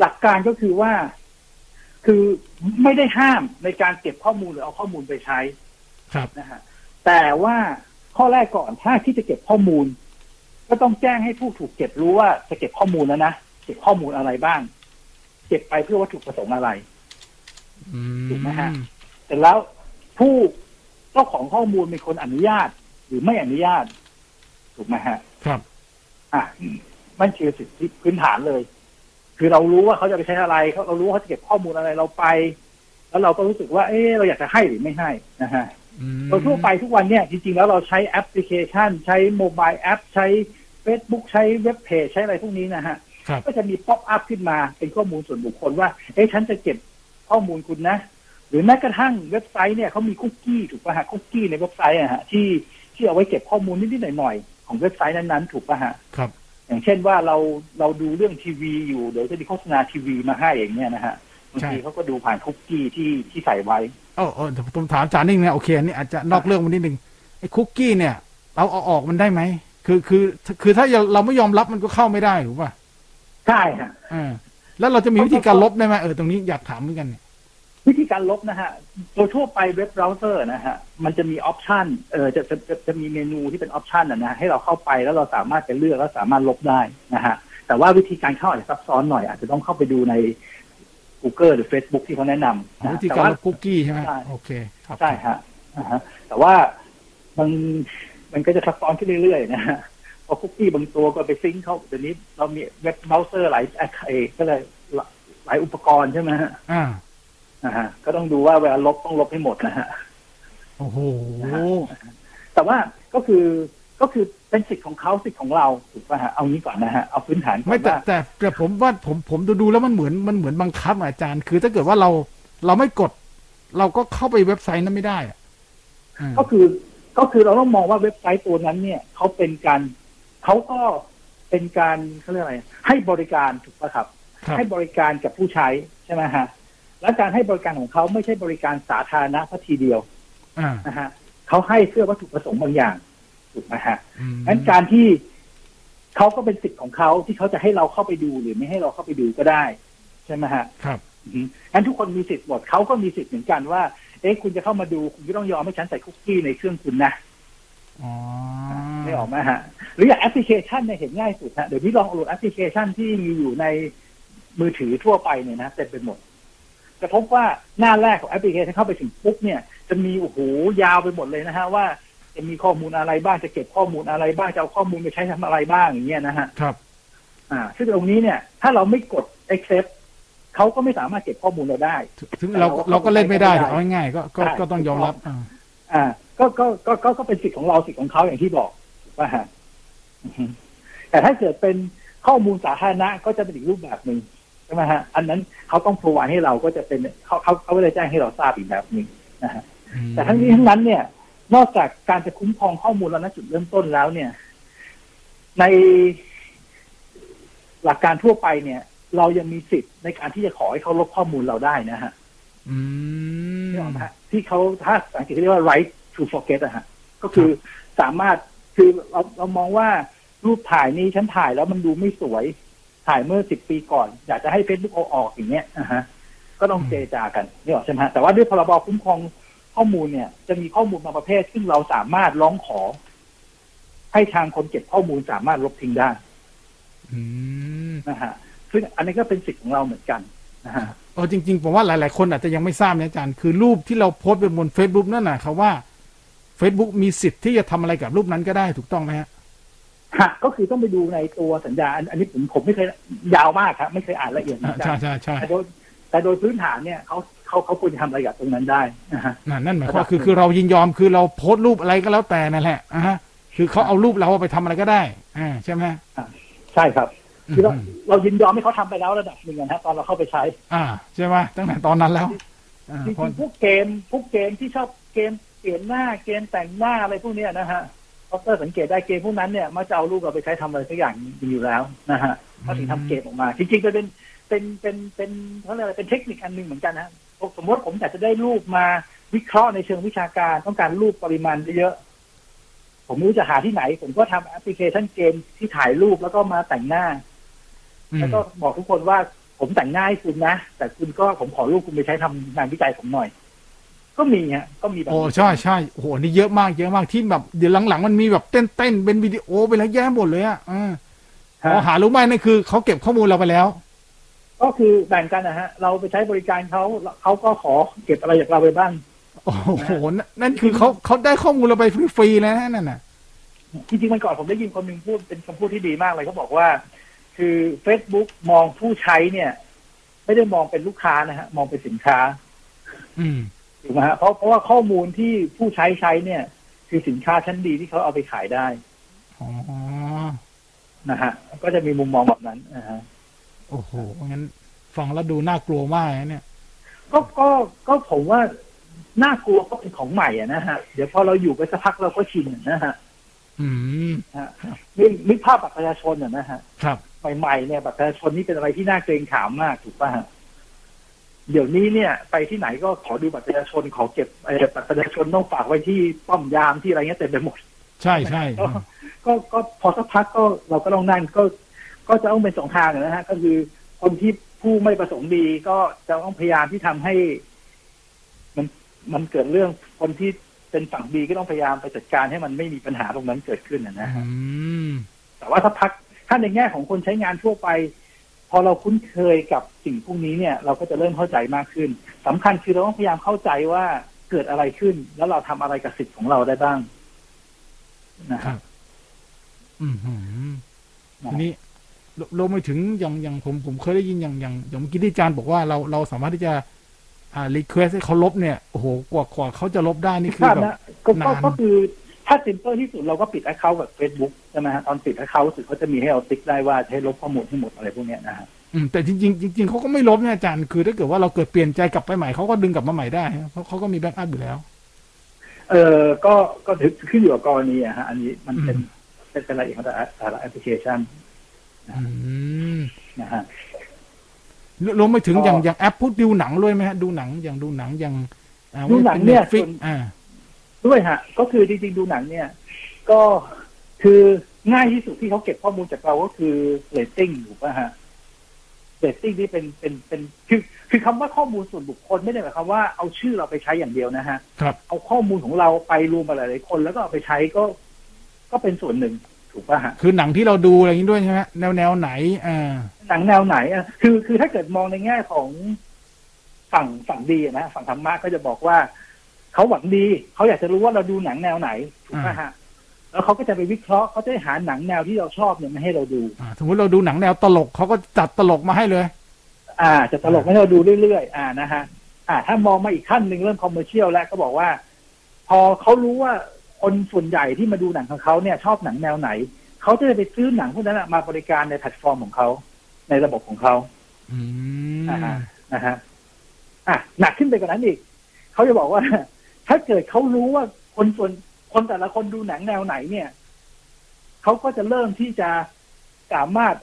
หลักการก็คือว่าคือไม่ได้ห้ามในการเก็บข้อมูลหรือเอาข้อมูลไปใช้ครับนะฮะแต่ว่าข้อแรกก่อนถ้าที่จะเก็บข้อมูลก็ต้องแจ้งให้ผู้ถูกเก็บรู้ว่าจะเก็บข้อมูลแล้วนะเก็บข้อมูลอะไรบ้างเก็บไปเพื่อวัตถุประสงค์อะไรถูกไหมฮะเสร็จแล้วผู้เจ้าของข้อมูลเป็นคนอนุญาตหรือไม่อนุญาตถูกไหมฮะครับมันคือสิทธิพื้นฐานเลยคือเรารู้ว่าเขาจะไปใช้อะไรเรารู้ว่าเขาจะเก็บข้อมูลอะไรเราไปแล้วเราก็รู้สึกว่าเออเราอยากจะให้หรือไม่ให้นะฮะโดยทั่วไปทุกวันเนี่ยจริงๆแล้วเราใช้แอปพลิเคชันใช้โมบายแอปใช้ Facebook ใช้เว็บเพจใช้อะไรพวกนี้นะฮะก็จะมีป๊อปอัพขึ้นมาเป็นข้อมูลส่วนบุคคลว่าเอ๊ะฉันจะเก็บข้อมูลคุณนะหรือแม้กระทั่งเว็บไซต์เนี่ยเขามีคุกกี้ถูกป่ะฮะคุกกี้ในเว็บไซต์อะฮะที่เอาไว้เก็บข้อมูลนิดๆหน่อยๆของเว็บไซต์นั้นๆถูกป่ะฮะครับอย่างเช่นว่าเราดูเรื่องทีวีอยู่เดี๋ยวจะมีโฆษณาทีวีมาให้อย่างเงี้ยนะฮะบางทีเขาก็ดูผ่านคุกกี้ที่ใส่ไว้ผมถามอาจารย์นิดนึงนะโอเคอันนี้อาจจะนอกเรื่องมันนิดนึงไอ้คุกกี้เนี่ยเราเอาออกมันได้ไหมคือถ้าเราไม่ยอมรับมันก็เข้าไม่ได้ถูกป่ะใช่ค่ะแล้วเราจะมีวิธีการลบได้ไหมตรงนี้อยากถามเหมือนกันเนี่ยวิธีการลบนะฮะโดยทั่วไปเว็บเบราว์เซอร์นะฮะมันจะมีออปชันจะมีเมนูที่เป็นออปชันนะให้เราเข้าไปแล้วเราสามารถจะเลือกแล้วสามารถลบได้นะฮะแต่ว่าวิธีการเข้าอาจจะซับซ้อนหน่อยอาจจะต้องเข้าไปดูในGoogle หรือ Facebook ที่เขาแนะนำวิธีการลบคุกกี้ใช่ไหมโอเคใช่ฮะแต่ว่ามันก็จะซับซ้อนขึ้นเรื่อยๆนะฮะพอคุกกี้บางตัวก็ไปซิงค์เข้าเดี๋ยวนี้เรามีเว็บเบราว์เซอร์หลายก็เลยหลายอุปกรณ์ใช่ไหมฮะก็ต้องดูว่าเวลาลบต้องลบให้หมดนะฮะโอ้โหแต่ว่าก็คือเป็นสิทธิ์ของเขาสิทธิ์ของเราถูกป่ะฮะเอางี้ก่อนนะฮะเอาพื้นฐานไม่แต่ผมว่าผมดูแล้วมันเหมือนบังคับอาจารย์คือถ้าเกิดว่าเราไม่กดเราก็เข้าไปเว็บไซต์นั้นไม่ได้ก็คือเราต้องมองว่าเว็บไซต์ตัวนั้นเนี่ยเขาก็เป็นการเขาเรียกอะไรให้บริการถูกป่ะครับให้บริการกับผู้ใช้ใช่ไหมฮะและการให้บริการของเขาไม่ใช่บริการสาธารณะทีเดียวนะฮะเขาให้เพื่อวัตถุประสงค์บางอย่างถูกไหมฮะงั้นการที่เขาก็เป็นสิทธิ์ของเขาที่เขาจะให้เราเข้าไปดูหรือไม่ให้เราเข้าไปดูก็ได้ใช่ไหมฮะครับงั้นทุกคนมีสิทธิ์หมดเขาก็มีสิทธิ์เหมือนกันว่าเอ๊ะคุณจะเข้ามาดูคุณก็ต้องยอมให้ฉันใส่คุกกี้ในเครื่องคุณนะ ไม่ออกมาฮะหรืออย่างแอปพลิเคชันเนี่ยเห็นง่ายสุดฮะเดี๋ยวนี้ลองโหลดแอปพลิเคชันที่มีอยู่ในมือถือทั่วไปเนี่ยนะเต็มไปหมดจะพบว่าหน้าแรกของแอปพลิเคชันเข้าไปถึงปุ๊บเนี่ยจะมีโอ้โหยาวไปหมดเลยนะฮะว่าจะมีข้อมูลอะไรบ้างจะเก็บข้อมูลอะไรบ้างจะเอาข้อมูลไปใช้ทำอะไรบ้างอย่างเงี้ยนะฮะครับซึ่งตรงนี้เนี่ยถ้าเราไม่กด accept เขาก็ไม่สามารถเก็บข้อมูลเราได้ถึงเราก็เล่นไม่ได้เอาง่ายๆก็ต้องยอมรับก็เป็นสิทธิ์ของเราสิทธิ์ของเขาอย่างที่บอกว่าฮะแต่ถ้าเกิดเป็นข้อมูลสาธารณะก็จะเป็นอีกรูปแบบนึงใช่ไหมฮะอันนั้นเขาต้องประวัติให้เราก็จะเป็นเขาก็จะแจ้งให้เราทราบอีกแบบนึงนะฮะแต่ทั้งนี้ทั้งนั้นเนี่ยนอกจากการจะคุ้มครองข้อมูลเราณจุดเริ่มต้นแล้วเนี่ยในหลักการทั่วไปเนี่ยเรายังมีสิทธิ์ในการที่จะขอให้เขาลบข้อมูลเราได้นะฮะนี่หรอฮะที่เขาถ้าภาษาอังกฤษเรียกว่า right to forget นะฮะก็คือสามารถคือเรามองว่ารูปถ่ายนี้ฉันถ่ายแล้วมันดูไม่สวยถ่ายเมื่อ10ปีก่อนอยากจะให้ Facebook เอาออกอย่างเงี้ยนะฮะก็ต้องเจรจากันนี่หรอใช่ไหมแต่ว่าด้วยพรบคุ้มครองข้อมูลเนี่ยจะมีข้อมูลบางประเภทซึ่งเราสามารถร้องขอให้ทางคนเก็บข้อมูลสามารถลบทิ้งได้นะฮะซึ่งอันนี้ก็เป็นสิทธิ์ของเราเหมือนกันนะฮะจริงๆผมว่าหลายๆคนอาจจะยังไม่ทราบนะอาจารย์คือรูปที่เราโพสต์บน Facebook นั่นน่ะเขาว่า Facebook มีสิทธิ์ที่จะทำอะไรกับรูปนั้นก็ได้ถูกต้องไหมฮะก็คือต้องไปดูในตัวสัญญาอันนี้ผมไม่เคยยาวมากครับไม่เคยอ่านละเอียดนะใช่ใช่แต่โดยพื้นฐานเนี่ยเขาควรจะทำอะไรกับตรงนั้นได้นะฮะนั่นหมายความว่าคือเรายินยอมคือเราโพสต์รูปอะไรก็แล้วแต่นั่นแหละนะฮะคือเขาเอารูปเราไปทำอะไรก็ได้ใช่ไหมใช่ครับคือเรายินยอมให้เขาทำไปแล้วระดับหนึ่งนะตอนเราเข้าไปใช้ใช่ไหมตั้งแต่ตอนนั้นแล้วจริงๆพวกเกมที่ชอบเกมเปลี่ยนหน้าเกมแต่งหน้าอะไรพวกนี้นะฮะเราก็สังเกตได้เกมพวกนั้นเนี่ยมาจะเอารูปเราไปใช้ทำอะไรสักอย่างอยู่แล้วนะฮะเขาถึงทำเกมออกมาจริงๆก็เป็นเขาเรียกอะไรเป็นเทคนิคอันหนึ่งเหมือนกันนะสมมติผมอยากจะได้รูปมาวิเคราะห์ในเชิงวิชาการต้องการรูปปริมาณเยอะผมรู้จะหาที่ไหนผมก็ทำแอปพลิเคชันเกมที่ถ่ายรูปแล้วก็มาแต่งหน้าแล้วก็บอกทุกคนว่าผมแต่งหน้าให้คุณนะแต่คุณก็ผมขอรูปคุณไปใช้ทำงานวิจัยผมหน่อยก็มีฮะก็มีแบบโอ้ใช่ใช่โอ้โหนี่เยอะมากที่แบบเดี๋ยวหลังๆมันมีแบบเต้นเป็นวิดีโอไปแล้วแย่หมดเลยอ่ะเราหารู้ไหมนั่นคือเขาเก็บข้อมูลเราไปแล้วก็คือแบ่งกันนะฮะเราไปใช้บริการเขาก็ขอเก็บอะไรจากเราไปบ้างโอ้โหนั่นคือเขาได้ข้อมูลเราไปฟรีแล้วนั่นน่ะจริงๆมันก่อนผมได้ยินคนหนึ่งพูดเป็นคำพูดที่ดีมากเลยเขาบอกว่าคือ Facebook มองผู้ใช้เนี่ยไม่ได้มองเป็นลูกค้านะฮะมองเป็นสินค้าถูกไหมฮะเพราะว่าข้อมูลที่ผู้ใช้เนี่ยคือสินค้าชั้นดีที่เขาเอาไปขายได้อ๋อนะฮะก็จะมีมุมมองแบบนั้นนะฮะโอ้โหงั้นฟังแล้วดูน่ากลัวมากเนี่ยก็ผมว่าน่ากลัวก็เป็นของใหม่อ่ะนะฮะเดี๋ยวพอเราอยู่ไปสักพักเราก็ชินนะฮะนึกภาพบัตรประชาชนอ่ะนะฮะครับใหม่ๆเนี่ยบัตรประชาชนนี่เป็นอะไรที่น่าเกรงขามมากถูกป่ะเดี๋ยวนี้เนี่ยไปที่ไหนก็ขอดูบัตรประชาชนขอเก็บบัตรประชาชนต้องฝากไว้ที่ป้อมยามที่อะไรเงี้ยเต็มไปหมดใช่ใช่ก็พอสักพักก็เราก็ต้องนั่นก็จะต้องเป็นสองทางนะฮะก็คือคนที่ผู้ไม่ประสงค์ดีก็จะต้องพยายามที่ทำให้มันเกิดเรื่องคนที่เป็นฝั่งดีก็ต้องพยายามไปจัดการให้มันไม่มีปัญหาตรงนั้นเกิดขึ้นนะฮะแต่ว่าสักพักถ้าในแง่ของคนใช้งานทั่วไปพอเราคุ้นเคยกับสิ่งพวกนี้เนี่ยเราก็จะเริ่มเข้าใจมากขึ้นสำคัญคือเราต้องพยายามเข้าใจว่าเกิดอะไรขึ้นแล้วเราทำอะไรกับสิทธิ์ของเราได้บ้างนะครับนี่รวมไปถึงอย่างผมเคยได้ยินอย่างเมื่อกี้ที่อาจารย์บอกว่าเราสามารถที่จะrequest ให้เขาลบเนี่ยโอ้โหกว่าเขาจะลบได้นี่คือแบบก็คือถ้าซิมเปิลที่สุดเราก็ปิด account แบบ Facebook ใช่มั้ยฮะตอนปิด account สุดเขาจะมีให้เอาติ๊กได้ว่าให้ลบข้อมูลทั้งหมดอะไรพวกเนี้ยนะฮะแต่จริงๆเขาก็ไม่ลบนะอาจารย์คือถ้าเกิดว่าเราเกิดเปลี่ยนใจกลับไปใหม่เขาก็ดึงกลับมาใหม่ได้เพราะเขาก็มีแบ็คอัพอยู่แล้วก็ขึ้นอยู่กับกรณีอ่ะฮะอันนี้มันเป็นอะไรอีกของแต่ละแอปพลิเคชันนะฮะรวมไปถึงอย่างแอปพูดดูหนังด้วยไหมฮะดูหนังอย่างดูหนังเนี่ยด้วยฮะก็คือจริงๆดูหนังเนี่ยก็คือง่ายที่สุดที่เขาเก็บข้อมูลจากเราก็คือเรตติ้งถูกป่ะฮะเรตติ้งนี่เป็นคือคำว่าข้อมูลส่วนบุคคลไม่ได้หมายความว่าเอาชื่อเราไปใช้อย่างเดียวนะฮะเอาข้อมูลของเราไปรวมมาหลายๆคนแล้วก็เอาไปใช้ก็ ก็เป็นส่วนหนึ่งถูกป่ะฮะคือหนังที่เราดูอะไรอย่างนี้ด้วยใช่ไหมแนวไหนหนังแนวไหนคือถ้าเกิดมองในแง่ของฝั่งดีนะฝั่งธรรมะก็จะบอกว่าเขาหวังดีเขาอยากจะรู้ว่าเราดูหนังแนวไหนถูกป่ะฮะแล้วเขาก็จะไปวิเคราะห์เขาจะหาหนังแนวที่เราชอบเนี่ยมาให้เราดูสมมติเราดูหนังแนวตลกเขาก็จัดตลกมาให้เลยจัดตลกให้เราดูเรื่อยๆนะฮะถ้ามองมาอีกขั้นหนึ่งเรื่องคอมเมอร์เชียลแล้วก็บอกว่าพอเขารู้ว่าคนส่วนใหญ่ที่มาดูหนังของเขาเนี่ยชอบหนังแนวไหนเขาจะไปซื้อหนังพวกนั้นมาบริการในแพลตฟอร์มของเขาในระบบของเขานะฮะหนักขึ้นไปกว่านั้นอีกเขาจะบอกว่าถ้าเกิดเขารู้ว่าคนแต่ละคนดูหนังแนวไหนเนี่ยเขาก็จะเริ่มที่จะสามารถ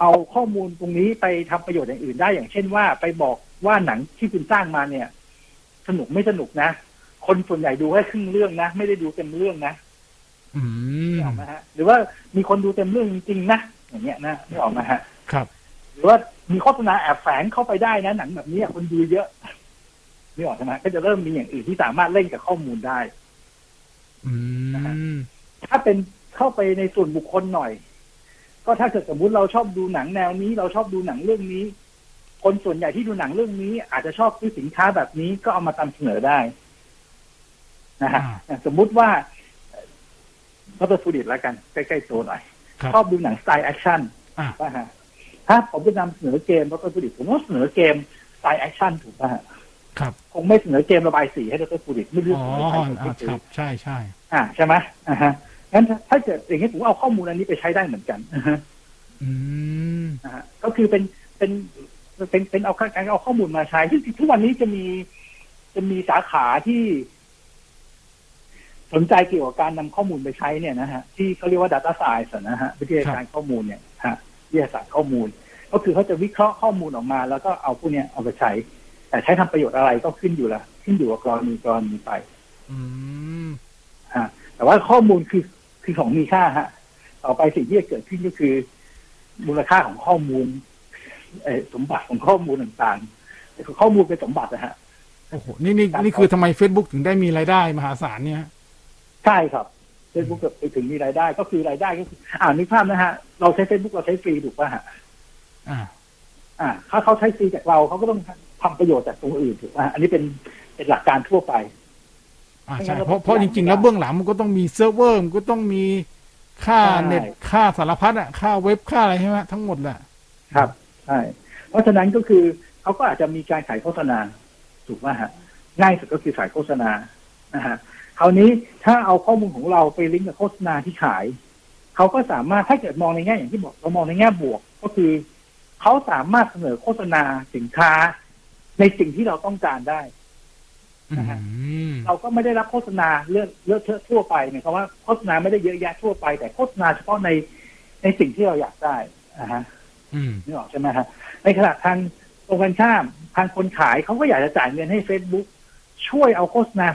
เอาข้อมูลตรงนี้ไปทำประโยชน์อย่างอื่นได้อย่างเช่นว่าไปบอกว่าหนังที่คุณสร้างมาเนี่ยสนุกไม่สนุกนะคนส่วนใหญ่ดูแค่ครึ่งเรื่องนะไม่ได้ดูเต็มเรื่องนะออกมาฮะหรือว่ามีคนดูเต็มเรื่องจริงๆนะอย่างเงี้ยนะออกมาฮะครับหรือว่ามีโฆษณาแอบแฝงเข้าไปได้นะหนังแบบนี้คนดูเยอะไม่ออกใช่ไหมก็จะเริ่มมีอย่างอื่นที่สามารถเล่นกับข้อมูลได้นะฮะถ้าเป็นเข้าไปในส่วนบุคคลหน่อยก็ถ้าเกิดสมมติเราชอบดูหนังแนวนี้เราชอบดูหนังเรื่องนี้คนส่วนใหญ่ที่ดูหนังเรื่องนี้อาจจะชอบซื้อสินค้าแบบนี้ก็เอามานำเสนอได้นะฮะสมมุติว่าเราไปฟูดิตแล้วกันใกล้ๆโซนหน่อยชอบดูหนังสไตล์แอคชั่นป่ะฮะถ้าผมจะนำเสนอเกมเราก็ฟูดิตผมก็เสนอเกมสไตล์แอคชั่นถูกป่ะฮะครับคงไม่เสนอเกมระบายสีให้เราไปฟูดิตไม่รู้ครับใช่ใช่ใช่ไหมฮะงั้นถ้าเกิดอย่างนี้ผมเอาข้อมูลอันนี้ไปใช้ได้เหมือนกันก็คือเป็นเอาการเอาข้อมูลมาใช้ซึ่งทุกวันนี้จะมีสาขาที่สนใจเกี่ยวกับการนำข้อมูลไปใช้เนี่ยนะฮะที่เขาเรียกว่า data science นะฮะวิทยาการข้อมูลเนี่ยฮะวิทยาศาสตร์ข้อมูลก็คือเขาจะวิเคราะห์ข้อมูลออกมาแล้วก็เอาพวกเนี้ยเอาไปใช้แต่ใช้ทำประโยชน์อะไรก็ขึ้นอยู่กับกรณีไปแต่ว่าข้อมูลคือของมีค่าฮะต่อไปสิ่งที่จะเกิดขึ้นก็คือมูลค่าของข้อมูลสมบัติของข้อมูลต่างๆข้อมูลเป็นสมบัตินะฮะโอ้โหนี่คือทำไม Facebook ถึงได้มีรายได้มหาศาลเนี่ยใช่ครับ Facebook ถึงมีรายได้ก็คือรายได้ก็คือนึกภาพนะฮะเราใช้ Facebook เราใช้ฟรีถูกป่ะฮะถ้าเขาใช้ฟรีจากเราเขาก็ต้องทำประโยชน์จากตรงอื่นถูกป่ะอันนี้เป็นหลักการทั่วไปใช่เพราะจริงๆแล้วเบื้องหลังมันก็ต้องมีเซิร์ฟเวอร์มันก็ต้องมีค่าเน็ตค่าสารพัดอ่ะค่าเว็บค่าอะไรใช่ไหมทั้งหมดแหละครับใช่เพราะฉะนั้นก็คือเขาก็อาจจะมีการขายโฆษณาถูกไหมฮะง่ายสุดก็คือขายโฆษณานะฮะคราวนี้ถ้าเอาข้อมูลของเราไปลิงก์กับโฆษณาที่ขายเขาก็สามารถถ้าเกิดมองในแง่อย่างที่บอกเรามองในแง่บวกก็คือเขาสามารถเสนอโฆษณาสินค้าในสิ่งที่เราต้องการได้เราก็ไม่ได้รับโฆษณาเลือกเชื่อทั่วไปเนี่ยเพราะว่าโฆษณาไม่ได้เยอะแยะทั่วไปแต่โฆษณาเฉพาะในสิ่งที่เราอยากได้ฮะนี่หรอใช่ไหมฮะในขณะทางตรงกันข้ามทางคนขายเขาก็อยากจะจ่ายเงินให้ Facebook ช่วยเอาโฆษณา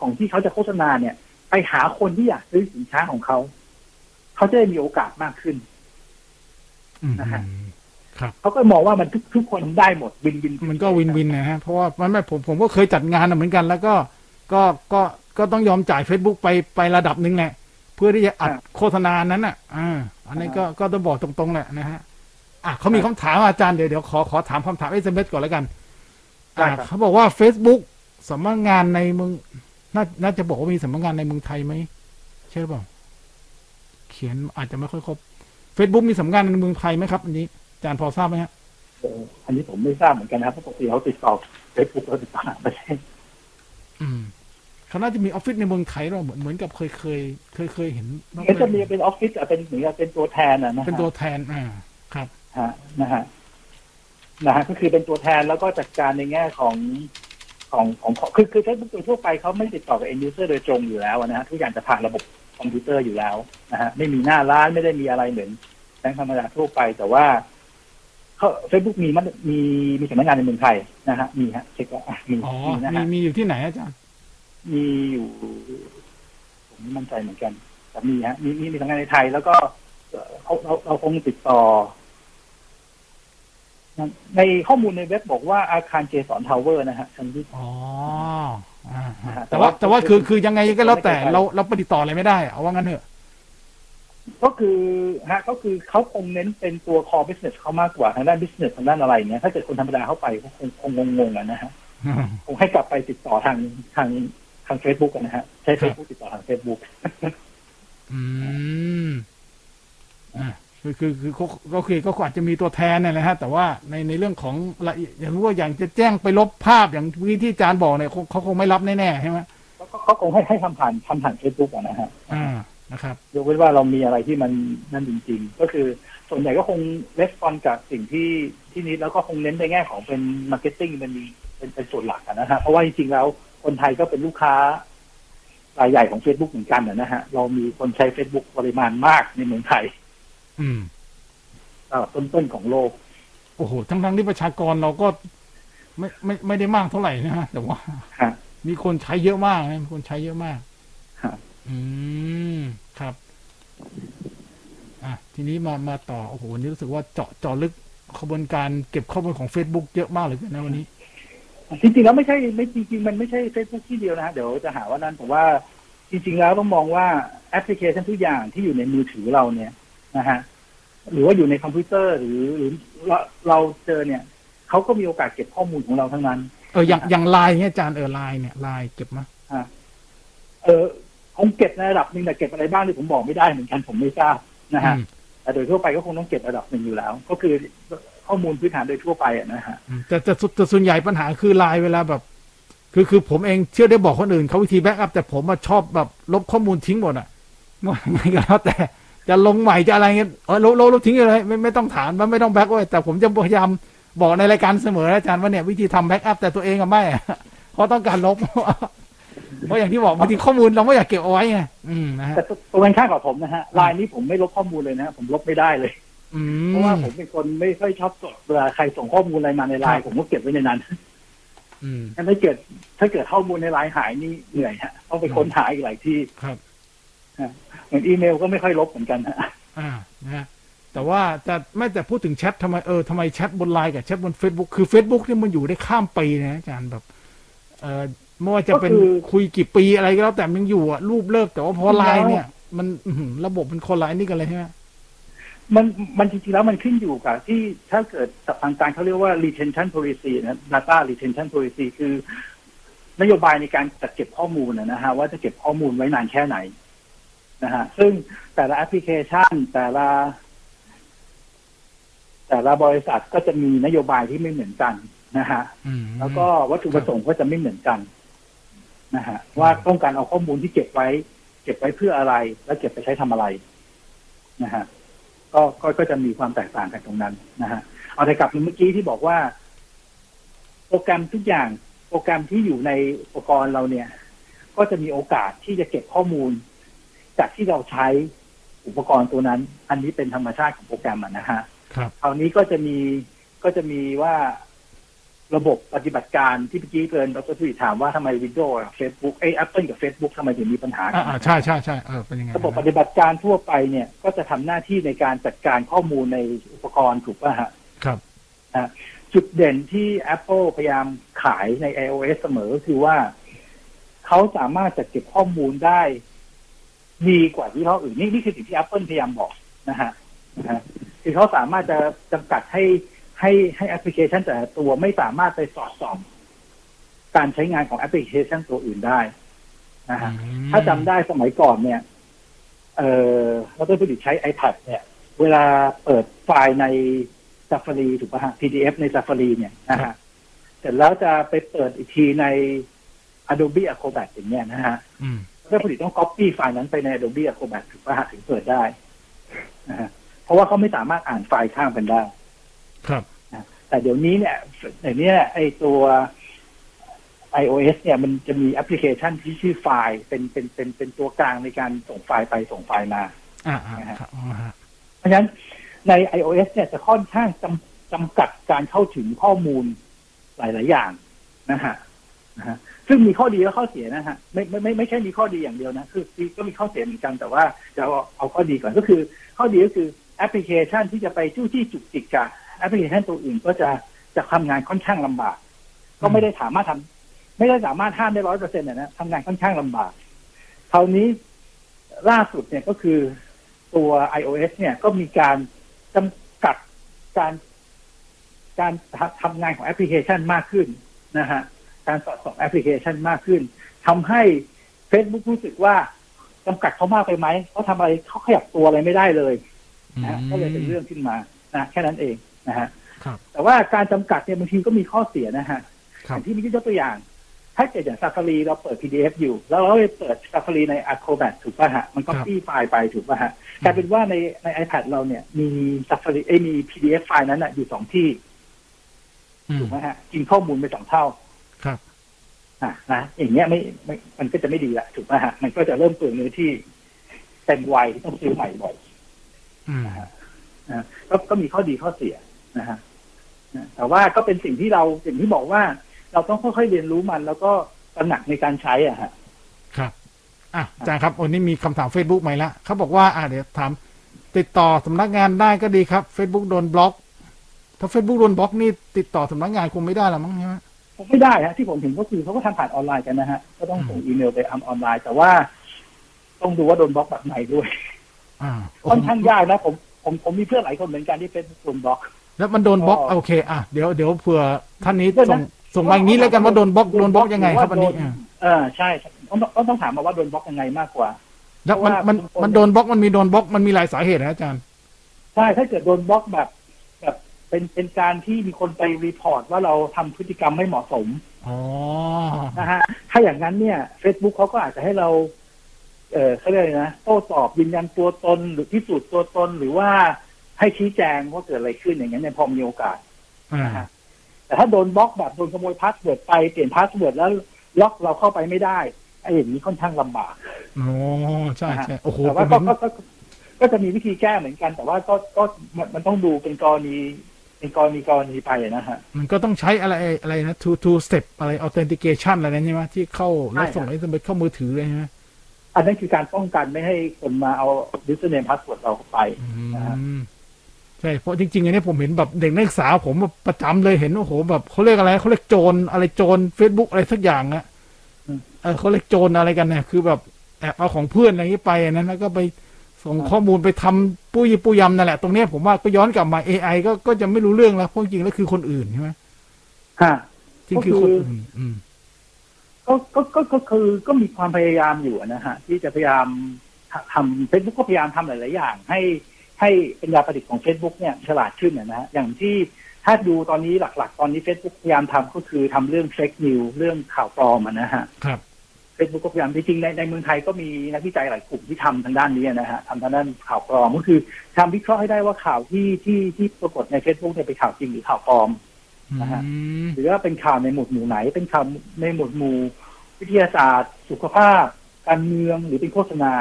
ของที่เขาจะโฆษณาเนี่ยไปหาคนที่อยากซื้อสินค้าของเขาจะได้มีโอกาสมากขึ้นนะฮะเขาก็มองว่ามันทุกคนได้หมดวินมันก็วินนะฮะเพราะว่ามันไม่ผมก็เคยจัดงานเหมือนกันแล้วก็ต้องยอมจ่าย Facebook ไประดับหนึ่งแหละเพื่อที่จะอัดโฆษณานั้นอ่ะอันนี้ก็ต้องบอกตรงๆแหละนะฮะเขามีคำถามอาจารย์เดี๋ยวขอถามคำถาม SMS ก่อนแล้วกันเขาบอกว่า Facebook สำนักงานในเมืองน่าจะบอกว่ามีสำนักงานในเมืองไทยไหมใช่หรือเปล่าเขียนอาจจะไม่ค่อยครบ Facebook มีสำนักงานในเมืองไทยไหมครับอันนี้อาจารย์พอทราบไหมฮะอันนี้ผมไม่ทราบเหมือนกันนะครับเพราะปกติเขาติดต่อ Facebook เขาติดต่อไม่ใช่เขาน่าจะมีออฟฟิศในเมืองไทยเราเหมือนกับเคยเห็นก็จะมีเป็นออฟฟิศเป็นเหมือนกับเป็นตัวแทนนะเป็นตัวแทนครับนะฮะก็คือเป็นตัวแทนแล้วก็จัดการในแง่ของคือ Facebook โดยทั่วไปเขาไม่ติดต่อกับ end user โดยตรงอยู่แล้วนะฮะทุกอย่างจะผ่านระบบคอมพิวเตอร์อยู่แล้วนะฮะไม่มีหน้าร้านไม่ได้มีอะไรเหมือนแบงก์ธรรมดาทั่วไปแต่ว่าFacebook มีสำนักงานในเมืองไทยนะฮะมีฮะเช็คว่ามีอยู่ที่ไหนอาจารย์มีอยู่ผมไม่มั่นใจเหมือนกันแต่มีฮะมีสำนักงานในไทยแล้วก็เราคงติดต่อในข้อมูลในเว็บบอกว่าอาคารเจสันทาวเวอร์นะฮะชั้นที่ แต่ว่าคือยังไงก็แล้วแต่เราติดต่ออะไรไม่ได้เอาว่างั้นเถอะก็คือเขาคงเน้นเป็นตัว core business เขามากกว่าทางด้าน business ทางด้านอะไรเงี้ยถ้าเกิดคนธรรมดาเข้าไปคงงๆอ่ะนะฮะคงให้กลับไปติดต่อทาง Facebook กันนะฮะใช้ Facebook ติดต่อทาง Facebook คืออาจจะมีตัวแทนนั่นแหละฮะแต่ว่าในเรื่องของละเอียดอย่างรู้ว่าอย่างจะแจ้งไปลบภาพอย่างที่อาจารย์บอกเนี่ยเขาคงไม่รับแน่ๆใช่ไหมเขาคงให้ทำผ่าน Facebook อ่ะนะฮะนะครับยกเว้นว่าเรามีอะไรที่มันนั่นจริงๆก็คือส่วนใหญ่ก็คงรีสปอนส์จากสิ่งที่นิดแล้วก็คงเน้นในแง่ของเป็นมาร์เก็ตติ้งเป็นส่วนหลักนะฮะเพราะว่าจริงๆแล้วคนไทยก็เป็นลูกค้ารายใหญ่ของ Facebook เหมือนกันนะฮะเรามีคนใช้ Facebook ปริมาณมากในเมืองไทยต้นของโลกโอ้โหทั้งที่ประชากรเราก็ไม่ได้มากเท่าไหร่นะฮะแต่ว่ามีคนใช้เยอะมากนะมีคนใช้เยอะมากครับทีนี้มาต่อโอ้โหนี่รู้สึกว่าเจาะลึกขบวนการเก็บข้อมูลของ Facebook เยอะมากเลยนะวันนี้จริงๆแล้วไม่จริงๆมันไม่ใช่ Facebook ที่เดียวนะฮะเดี๋ยวจะหาว่านั้นผมว่าจริงๆแล้วต้องมองว่าแอปพลิเคชันทุกอย่างที่อยู่ในมือถือเราเนี่ยนะฮะหรือว่าอยู่ในคอมพิวเตอร์หรือเราเจอเนี่ยเขาก็มีโอกาสเก็บข้อมูลของเราทั้งนั้นอย่าง Line เนี่ยอาจารย์Line เนี่ย Line เก็บมั้ยคงเก็บในระดับนึงแต่เก็บอะไรบ้างที่ผมบอกไม่ได้เหมือนกันผมไม่ทราบนะฮะแต่โดยทั่วไปก็คงต้องเก็บระดับนึงอยู่แล้วก็คือข้อมูลพื้นฐานโดยทั่วไปนะฮะแต่ส่วนใหญ่ปัญหาคือ Line เวลาแบบคือผมเองเชื่อได้บอกคนอื่นเขาวิธีแบ็คอัพแต่ผมชอบแบบลบข้อมูลทิ้งหมดอ่ะยังไงก็แล้วแต่จะลงใหม่จะอะไรเงี้ยลบทิ้งเลยไม่ต้องถามว่าไม่ต้องแบ็คไว้แต่ผมจะพยายามบอกในรายการเสมออาจารย์ว่าเนี่ยวิธีทำแบ็คอัพแต่ตัวเองก็ไม่เขาต้องการลบเพราะอย่างที่บอกบางทีข้อมูลเราไม่อยากเก็บเอาไว้ไงนะฮะแต่ตัวเองค่าของผมนะฮะไลน์นี้ผมไม่ลบข้อมูลเลยนะผมลบไม่ได้เลยเพราะว่าผมเป็นคนไม่ค่อยชอบจดเวลาใครส่งข้อมูลอะไรมาในไลน์ผมก็เก็บไว้ในนั้นถ้าเกิดข้อมูลในไลน์หายนี่เหนื่อยฮะต้องไปค้นหาอีกหลายที่ครับเหมือนอีเมลก็ไม่ค่อยลบเหมือนกันฮะนะแต่ว่าแต่พูดถึงแชททำไมแชทบนไลน์กับแชทบน Facebook คือ Facebook นี่มันอยู่ได้ข้ามปีนะอาจารย์แบบไม่ว่าจะเป็นคุยกี่ปีอะไรก็แล้วแต่มันอยู่อ่ะรูปเลิกแต่ว่าพอไลน์เนี่ยมันระบบมันคนไลน์นี่กันเลยใช่ไหมมันจริงๆแล้วมันขึ้นอยู่กับที่ถ้าเกิดสับทางการเขาเรียกว่า retention policy นะ data retention policy คือนโยบายในการจัดเก็บข้อมูลนะฮะว่าจะเก็บข้อมูลไว้นานแค่ไหนนะฮะซึ่งแต่ละแอปพลิเคชันแต่ละบริษัทก็จะมีนโยบายที่ไม่เหมือนกันนะฮะแล้วก็วัตถุประสงค์ก็จะไม่เหมือนกันนะฮะว่าต้องการเอาข้อมูลที่เก็บไว้เพื่ออะไรและเก็บไปใช้ทำอะไรนะฮะก็จะมีความแตกต่างกันตรงนั้นนะฮะเอาแต่กลับมาเมื่อกี้ที่บอกว่าโปรแกรมที่อยู่ในอุปกรณ์เราเนี่ยก็จะมีโอกาสที่จะเก็บข้อมูลจากที่เราใช้อุปกรณ์ตัวนั้นอันนี้เป็นธรรมชาติของโปรแกรมนะฮะครับคราวนี้ก็จะมีว่าระบบปฏิบัติการที่เมื่อกี้เพื่อนดร.สุริถามว่าทำไม Windows กับ Facebook Apple กับ Facebook ทำไมถึงมีปัญหากันใช่ๆๆเป็นยังไงระบบปฏิบัติการทั่วไปเนี่ยก็จะทำหน้าที่ในการจัดการข้อมูลในอุปกรณ์ถูกป่ะฮะครับจุดเด่นที่ Apple พยายามขายใน iOS เสมอก็คือว่าเขาสามารถจัดเก็บข้อมูลได้ดีกว่ายี่ห้ออื่นนี่คือสิ่งที่ Apple พยายามบอกนะฮะคือเขาสามารถจะจำกัดให้แอปพลิเคชันแต่ตัวไม่สามารถไปสอดส่องการใช้งานของแอปพลิเคชันตัวอื่นได้นะฮะถ้าจำได้สมัยก่อนเนี่ยเราต้องใช้ iPad เนี่ยเวลาเปิดไฟล์ใน Safari ถูกป่ะฮะ PDF ใน Safari เนี่ยนะฮะเสร็จแล้วจะไปเปิดอีกทีใน Adobe Acrobat อย่างเงี้ยนะฮะก็ผลิตต้อง copy ไฟล์นั้นไปใน Adobe Acrobat ถึงว่าถึงเปิดได้นะฮะเพราะว่าเขาไม่สามารถอ่านไฟล์ข้ามกันได้ครับแต่เดี๋ยวนี้เนี่ยไอ้ตัว iOS เนี่ยมันจะมีแอปพลิเคชันที่ชื่อไฟล์เป็นตัวกลางในการส่งไฟล์ไปส่งไฟล์มาครับเพราะฉะนั้นใน iOS เนี่ยจะค่อนข้างจำกัดการเข้าถึงข้อมูลหลายๆอย่างนะฮะซึ่งมีข้อดีและข้อเสียนะฮะไม่ใช่มีข้อดีอย่างเดียวนะคือก็มีข้อเสียเหมือนกันแต่ว่าจะเอาข้อดีก่อนก็คือข้อดีก็คือแอปพลิเคชันที่จะไปจู้จี้จุกจิกกับแอปพลิเคชันตัวอื่นก็จะทำงานค่อนข้างลำบากก็ไม่ได้สามารถท ไม่ได้สามารถห้ามได้ 100% น่ะนะทำงานค่อนข้างลำบากคราวนี้ล่าสุดเนี่ยก็คือตัว iOS เนี่ยก็มีการจำกัดการทำงานของแอปพลิเคชันมากขึ้นนะฮะการสอดส่องแอปพลิเคชันมากขึ้นทำให้ Facebook รู้สึกว่าจำกัดเขามากไปไหมเขาทำอะไรเขาขยับตัวอะไรไม่ได้เลยนะก็เลยเป็นเรื่องขึ้นมานะแค่นั้นเองนะฮะแต่ว่าการจำกัดเนี่ยบางทีก็มีข้อเสียนะฮะอย่างที่มียกตัวอย่างถ้าเกิดอย่าง Safari เราเปิด PDF อยู่แล้วเราไปเปิด Safari ใน Acrobat ถูกป่ะฮะมันก็ปี้ไฟล์ไปถูกป่ะฮะกลายเป็นว่าใน iPad เราเนี่ยมี Safari มี PDF ไฟล์นั้นน่ะอยู่2ที่ถูกมั้ยฮะกินข้อมูลไป2เท่าครับนะอย่างเงี้ยไม่มันก็จะไม่ดีละถูกป่ะฮะมันก็จะเริ่มเปลืองเนื้อที่เต็มวัยต้องซื้อใหม่บ่อยนะฮะก็มีข้อดีข้อเสียนะฮะแต่ว่าก็เป็นสิ่งที่เราอย่างที่บอกว่าเราต้องค่อยๆเรียนรู้มันแล้วก็ตระหนักในการใช้อ่ะฮะครับอาจารย์ครับวันนี้มีคำถาม Facebook ใหม่ละเขาบอกว่าเดี๋ยวถามติดต่อสำนักงานได้ก็ดีครับ Facebook โดนบล็อกถ้า Facebook โดนบล็อกนี่ติดต่อสำนักงานคงไม่ได้ละมั้งใช่มั้ยไม่ได้ฮะที่ผมเห็นก็คือเขาก็ทำผ่านออนไลน์กันนะฮะก็ต้องส่งอีเมลไปออนไลน์แต่ว่าต้องดูว่าโดนบล็อกแบบไหนด้วยค่อนข้างยากนะผมมีเพื่อนหลายคนเหมือนกันที่เป็นโดนบล็อกแล้วมันโดนบล็อกโอเคเดี๋ยวเผื่อท่านนี้ส่งมาอย่างนี้แล้วกันว่าโดนบล็อกยังไงครับวันนี้ใช่ต้องถามมาว่าโดนบล็อกยังไงมากกว่าแล้วมันโดนบล็อกมันมีโดนบล็อกมันมีหลายสาเหตุนะอาจารย์ใช่ถ้าเกิดโดนบล็อกแบบเป็นการที่มีคนไปรีพอร์ตว่าเราทำพฤติกรรมไม่เหมาะสมนะฮะถ้าอย่างนั้นเนี่ย Facebook เขาก็อาจจะให้เราเขาเรียกอะไรนะโต้ตอบยืนยันตัวตนหรือพิสูจน์ตัวตนหรือว่าให้ชี้แจงว่าเกิดอะไรขึ้นอย่างนั้นเนี่ยพอมีโอกาสนะฮะแต่ถ้าโดนบล็อกแบบโดนขโมยพาสเวิร์ดไปเปลี่ยนพาสเวิร์ดแล้วล็อกเราเข้าไปไม่ได้ไอ้อย่างนี้ค่อนข้างลำบากอ๋อใช่ๆโอ้โหแต่ว่าก็จะมีวิธีแก้เหมือนกันแต่ว่าก็มันต้องดูเป็นกรณีไปนะฮะมันก็ต้องใช้อะไรนะ two step อะไร authentication อะไรนั้นใช่ไหมที่เข้าแล้วส่ง SMS เข้ามือถือเลยใช่ไหมอันนั้นคือการป้องกันไม่ให้คนมาเอา username password เราเข้าไปนะฮะใช่เพราะจริงๆอันนี้ผมเห็นแบบเด็กนักศึกษาผมประจำเลยเห็นโอ้โหแบบเขาเรียกโจรอะไรโจร Facebook อะไรสักอย่างอะเขาเรียกโจรอะไรกันเนี่ยคือแบบแอบเอาของเพื่อนอะไรนี้ไปนั้นแล้วก็ไปส่งข้อมูลไปทำปูยำนั่นแหละตรงนี้ผมว่าก็ย้อนกลับมา AI ก็จะไม่รู้เรื่องแล้วเพราะจริงแล้วคือคนอื่นใช่ไหมค่ะจริงคือคนอื่นก็คือก็มีความพยายามอยู่นะฮะที่จะพยายามทำ Facebook ก็พยายามทำหลายๆอย่างให้ปัญญาประดิษฐ์ของ Facebook เนี่ยฉลาดขึ้นนะฮะอย่างที่ถ้าดูตอนนี้หลักๆตอนนี้ Facebook พยายามทำก็คือทำเรื่อง fake news เรื่องข่าวปลอมนะฮะครับ Facebook ก็พยายามจริงๆในเมืองไทยก็มีนักวิจัยหลายกลุ่มที่ทำทางด้านนี้นะฮะทำทางด้านข่าวปลอมก็คือทำวิเคราะห์ให้ได้ว่าข่าวที่ปรากฏใน Facebook เนี่ยเป็นข่าวจริงหรือข่าวปลอมนะฮะหรือว่าเป็นข่าวในหมวดหมู่ไหนเป็นข่าวในหมวดหมู่วิทยาศาสตร์สุขภาพการเมืองหรือเป็นโฆษณา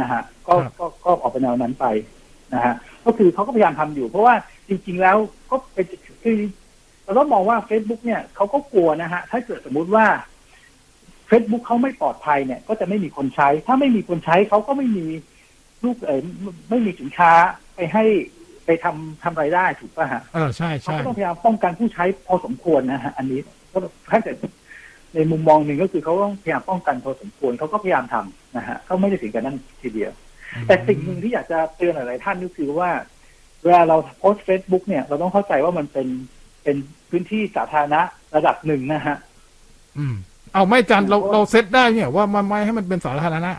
นะฮะก็ออกไปแนวนั้นไปนะฮะก็คือเขาก็พยายามทำอยู่เพราะว่าจริงๆแล้วก็เป็นคือเราต้องมองว่า Facebook เนี่ยเขาก็กลัวนะฮะถ้าเกิดสมมุติว่า Facebook เขาไม่ปลอดภัยเนี่ยก็จะไม่มีคนใช้ถ้าไม่มีคนใช้เขาก็ไม่มีลูกไม่มีสินค้าไปให้ไปทำรายได้ถูกป่ะฮะใช่ๆเขาต้องพยายามป้องกันผู้ใช้พอสมควรนะฮะอันนี้ก็ถ้าเกิดในมุมมองหนึ่งก็คือเขาต้องพยายามป้องกันพอสมควรเขาก็พยายามทำนะฮะเขาไม่ได้ถึงกันนั่นทีเดียวแต่สิ่งหนึ่งที่อยากจะเตือนหลายๆท่านก็คือว่าเวลาเราโพสต์ Facebook เนี่ยเราต้องเข้าใจว่ามันเป็นพื้นที่สาธารณะระดับหนึ่งนะฮะเอาไม่จันเราเซตได้เนี่ยว่ามันไม่ให้มันเป็นสาธารณะ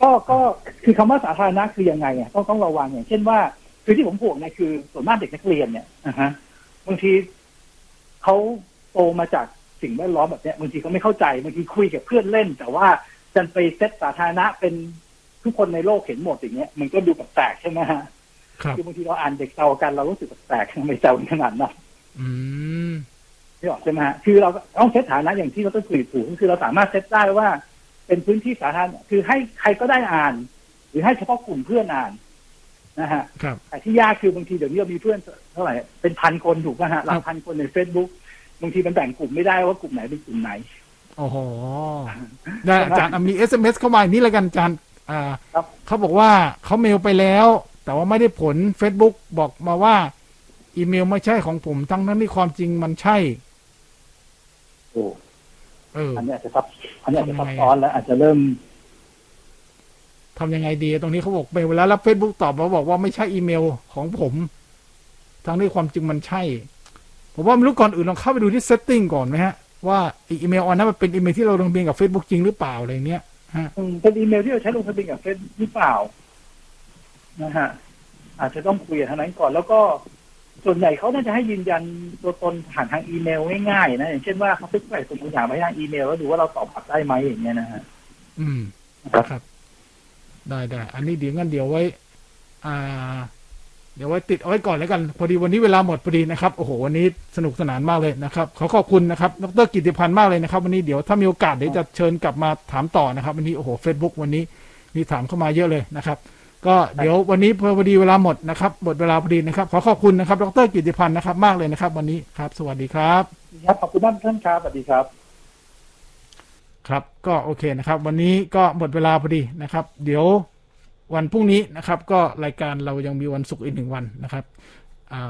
ก็คือคำว่าสาธารณะคือยังไงเนี่ยต้องระวังอย่างเช่นว่าคือที่ผมห่วงเนี่ยคือส่วนมากเด็กนักเรียนเนี่ยนะฮะบางทีเขาโตมาจากสิ่งแวดล้อมแบบเนี้ยบางทีก็ไม่เข้าใจบางทีคุยกับเพื่อนเล่นแต่ว่าจันไปเซตสาธารณะเป็นทุกคนในโลกเห็นหมดอย่างเงี้ยมันก็ดูแปลกๆใช่ไหมฮะคือบางทีเราอ่านเด็กเซากันเรารู้สึกแปลกๆทำไมเซาขนาดนั้นนี่ออกใช่ไหมฮะคือเราต้องเซตสาธารณะอย่างที่เราต้องสื่อถึงคือเราสามารถเซตได้ว่าเป็นพื้นที่สาธารณะคือให้ใครก็ได้อ่านหรือให้เฉพาะกลุ่มเพื่อนอ่านนะฮะแต่ที่ยากคือบางทีเดี๋ยวนี้เรามีเพื่อนเท่าไหร่เป็นพันคนถูกป่ะฮะหลักพันคนใน Facebookบางทีมันแบ่งกลุ่มไม่ได้ว่ากลุ่มไหนเป็นกลุ่มไหนโอ้โหได้อาจารย์มี SMS เข้ามาอีกนิดละกันอาจารย์เขาบอกว่าเขาเมลไปแล้วแต่ว่าไม่ได้ผล Facebook บอกมาว่าอีเมลไม่ใช่ของผมทั้งที่ความจริงมันใช่ อันนี้อาจจะซับซ้อนแล้วอาจจะเริ่มทำยังไงดีตรงนี้เขาบอกไปแล้วรับ Facebook ตอบมาบอกว่าไม่ใช่อีเมลของผมทั้งที่ความจริงมันใช่ผมว่าไม่รู้ก่อนอื่นลองเข้าไปดูที่ setting ก่อนไหมฮะว่าอีเมลอันนั้นมันเป็นอีเมลที่เราลงทะเบียนกับ Facebook จริงหรือเปล่าอะไรเนี้ยฮะเป็นอีเมลที่เราใช้ลงทะเบียนกับ Facebook หรือเปล่านะฮะอาจจะต้องคุยกันนั้นก่อนแล้วก็ส่วนใหญ่เขาน่าจะให้ยืนยันตัวตนผ่านทางอีเมลง่ายๆนะอย่างเช่นว่าเขาใส่ส่งคำถามไปทางอีเมลแล้วดูว่าเราตอบกลับได้ไหมอย่างเงี้ยนะฮะครับได้อันนี้เดี๋ยวงั้นเดี๋ยวไว้ติดเอาไว้ก่อนแล้วกันพอดีวันนี้เวลาหมดพอดีนะครับโอ้โหวันนี้สนุกสนานมากเลยนะครับขอบคุณนะครับดร.กิตติพันธ์มากเลยนะครับวันนี้เดี๋ยวถ้ามีโอกาสเดี๋ยวจะเชิญกลับมาถามต่อนะครับวันนี้โอ้โห Facebook วันนี้มีถามเข้ามาเยอะเลยนะครับก็เดี๋ยววันนี้พอดีเวลาหมดนะครับหมดเวลาพอดีนะครับขอบคุณนะครับดร.กิตติพันธ์นะครับมากเลยนะครับวันนี้ครับสวัสดีครับครับขอบคุณท่านครับสวัสดีครับครับก็โอเคนะครับวันนี้ก็หมดเวลาพอดีนะครับเดี๋ยววันพรุ่งนี้นะครับก็รายการเรายังมีวันศุกร์อีก1 วันนะครับ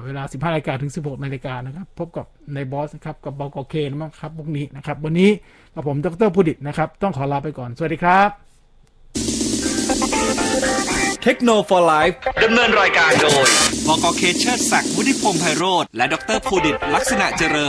เวลา 15:00 นถึง 16:00 นนะครับพบกับในบอสนะครับกับบกเคนะครับพรุ่งนี้นะครับวันนี้กับผมดร.ภูดิษฐ์นะครับต้องขอลาไปก่อนสวัสดีครับTechno for Life ดำเนินรายการโดยบกเคเชิดศักดิ์วุฒิพงษ์ไพโรจน์และดร.ภูดิษฐ์ลักษณะเจริญ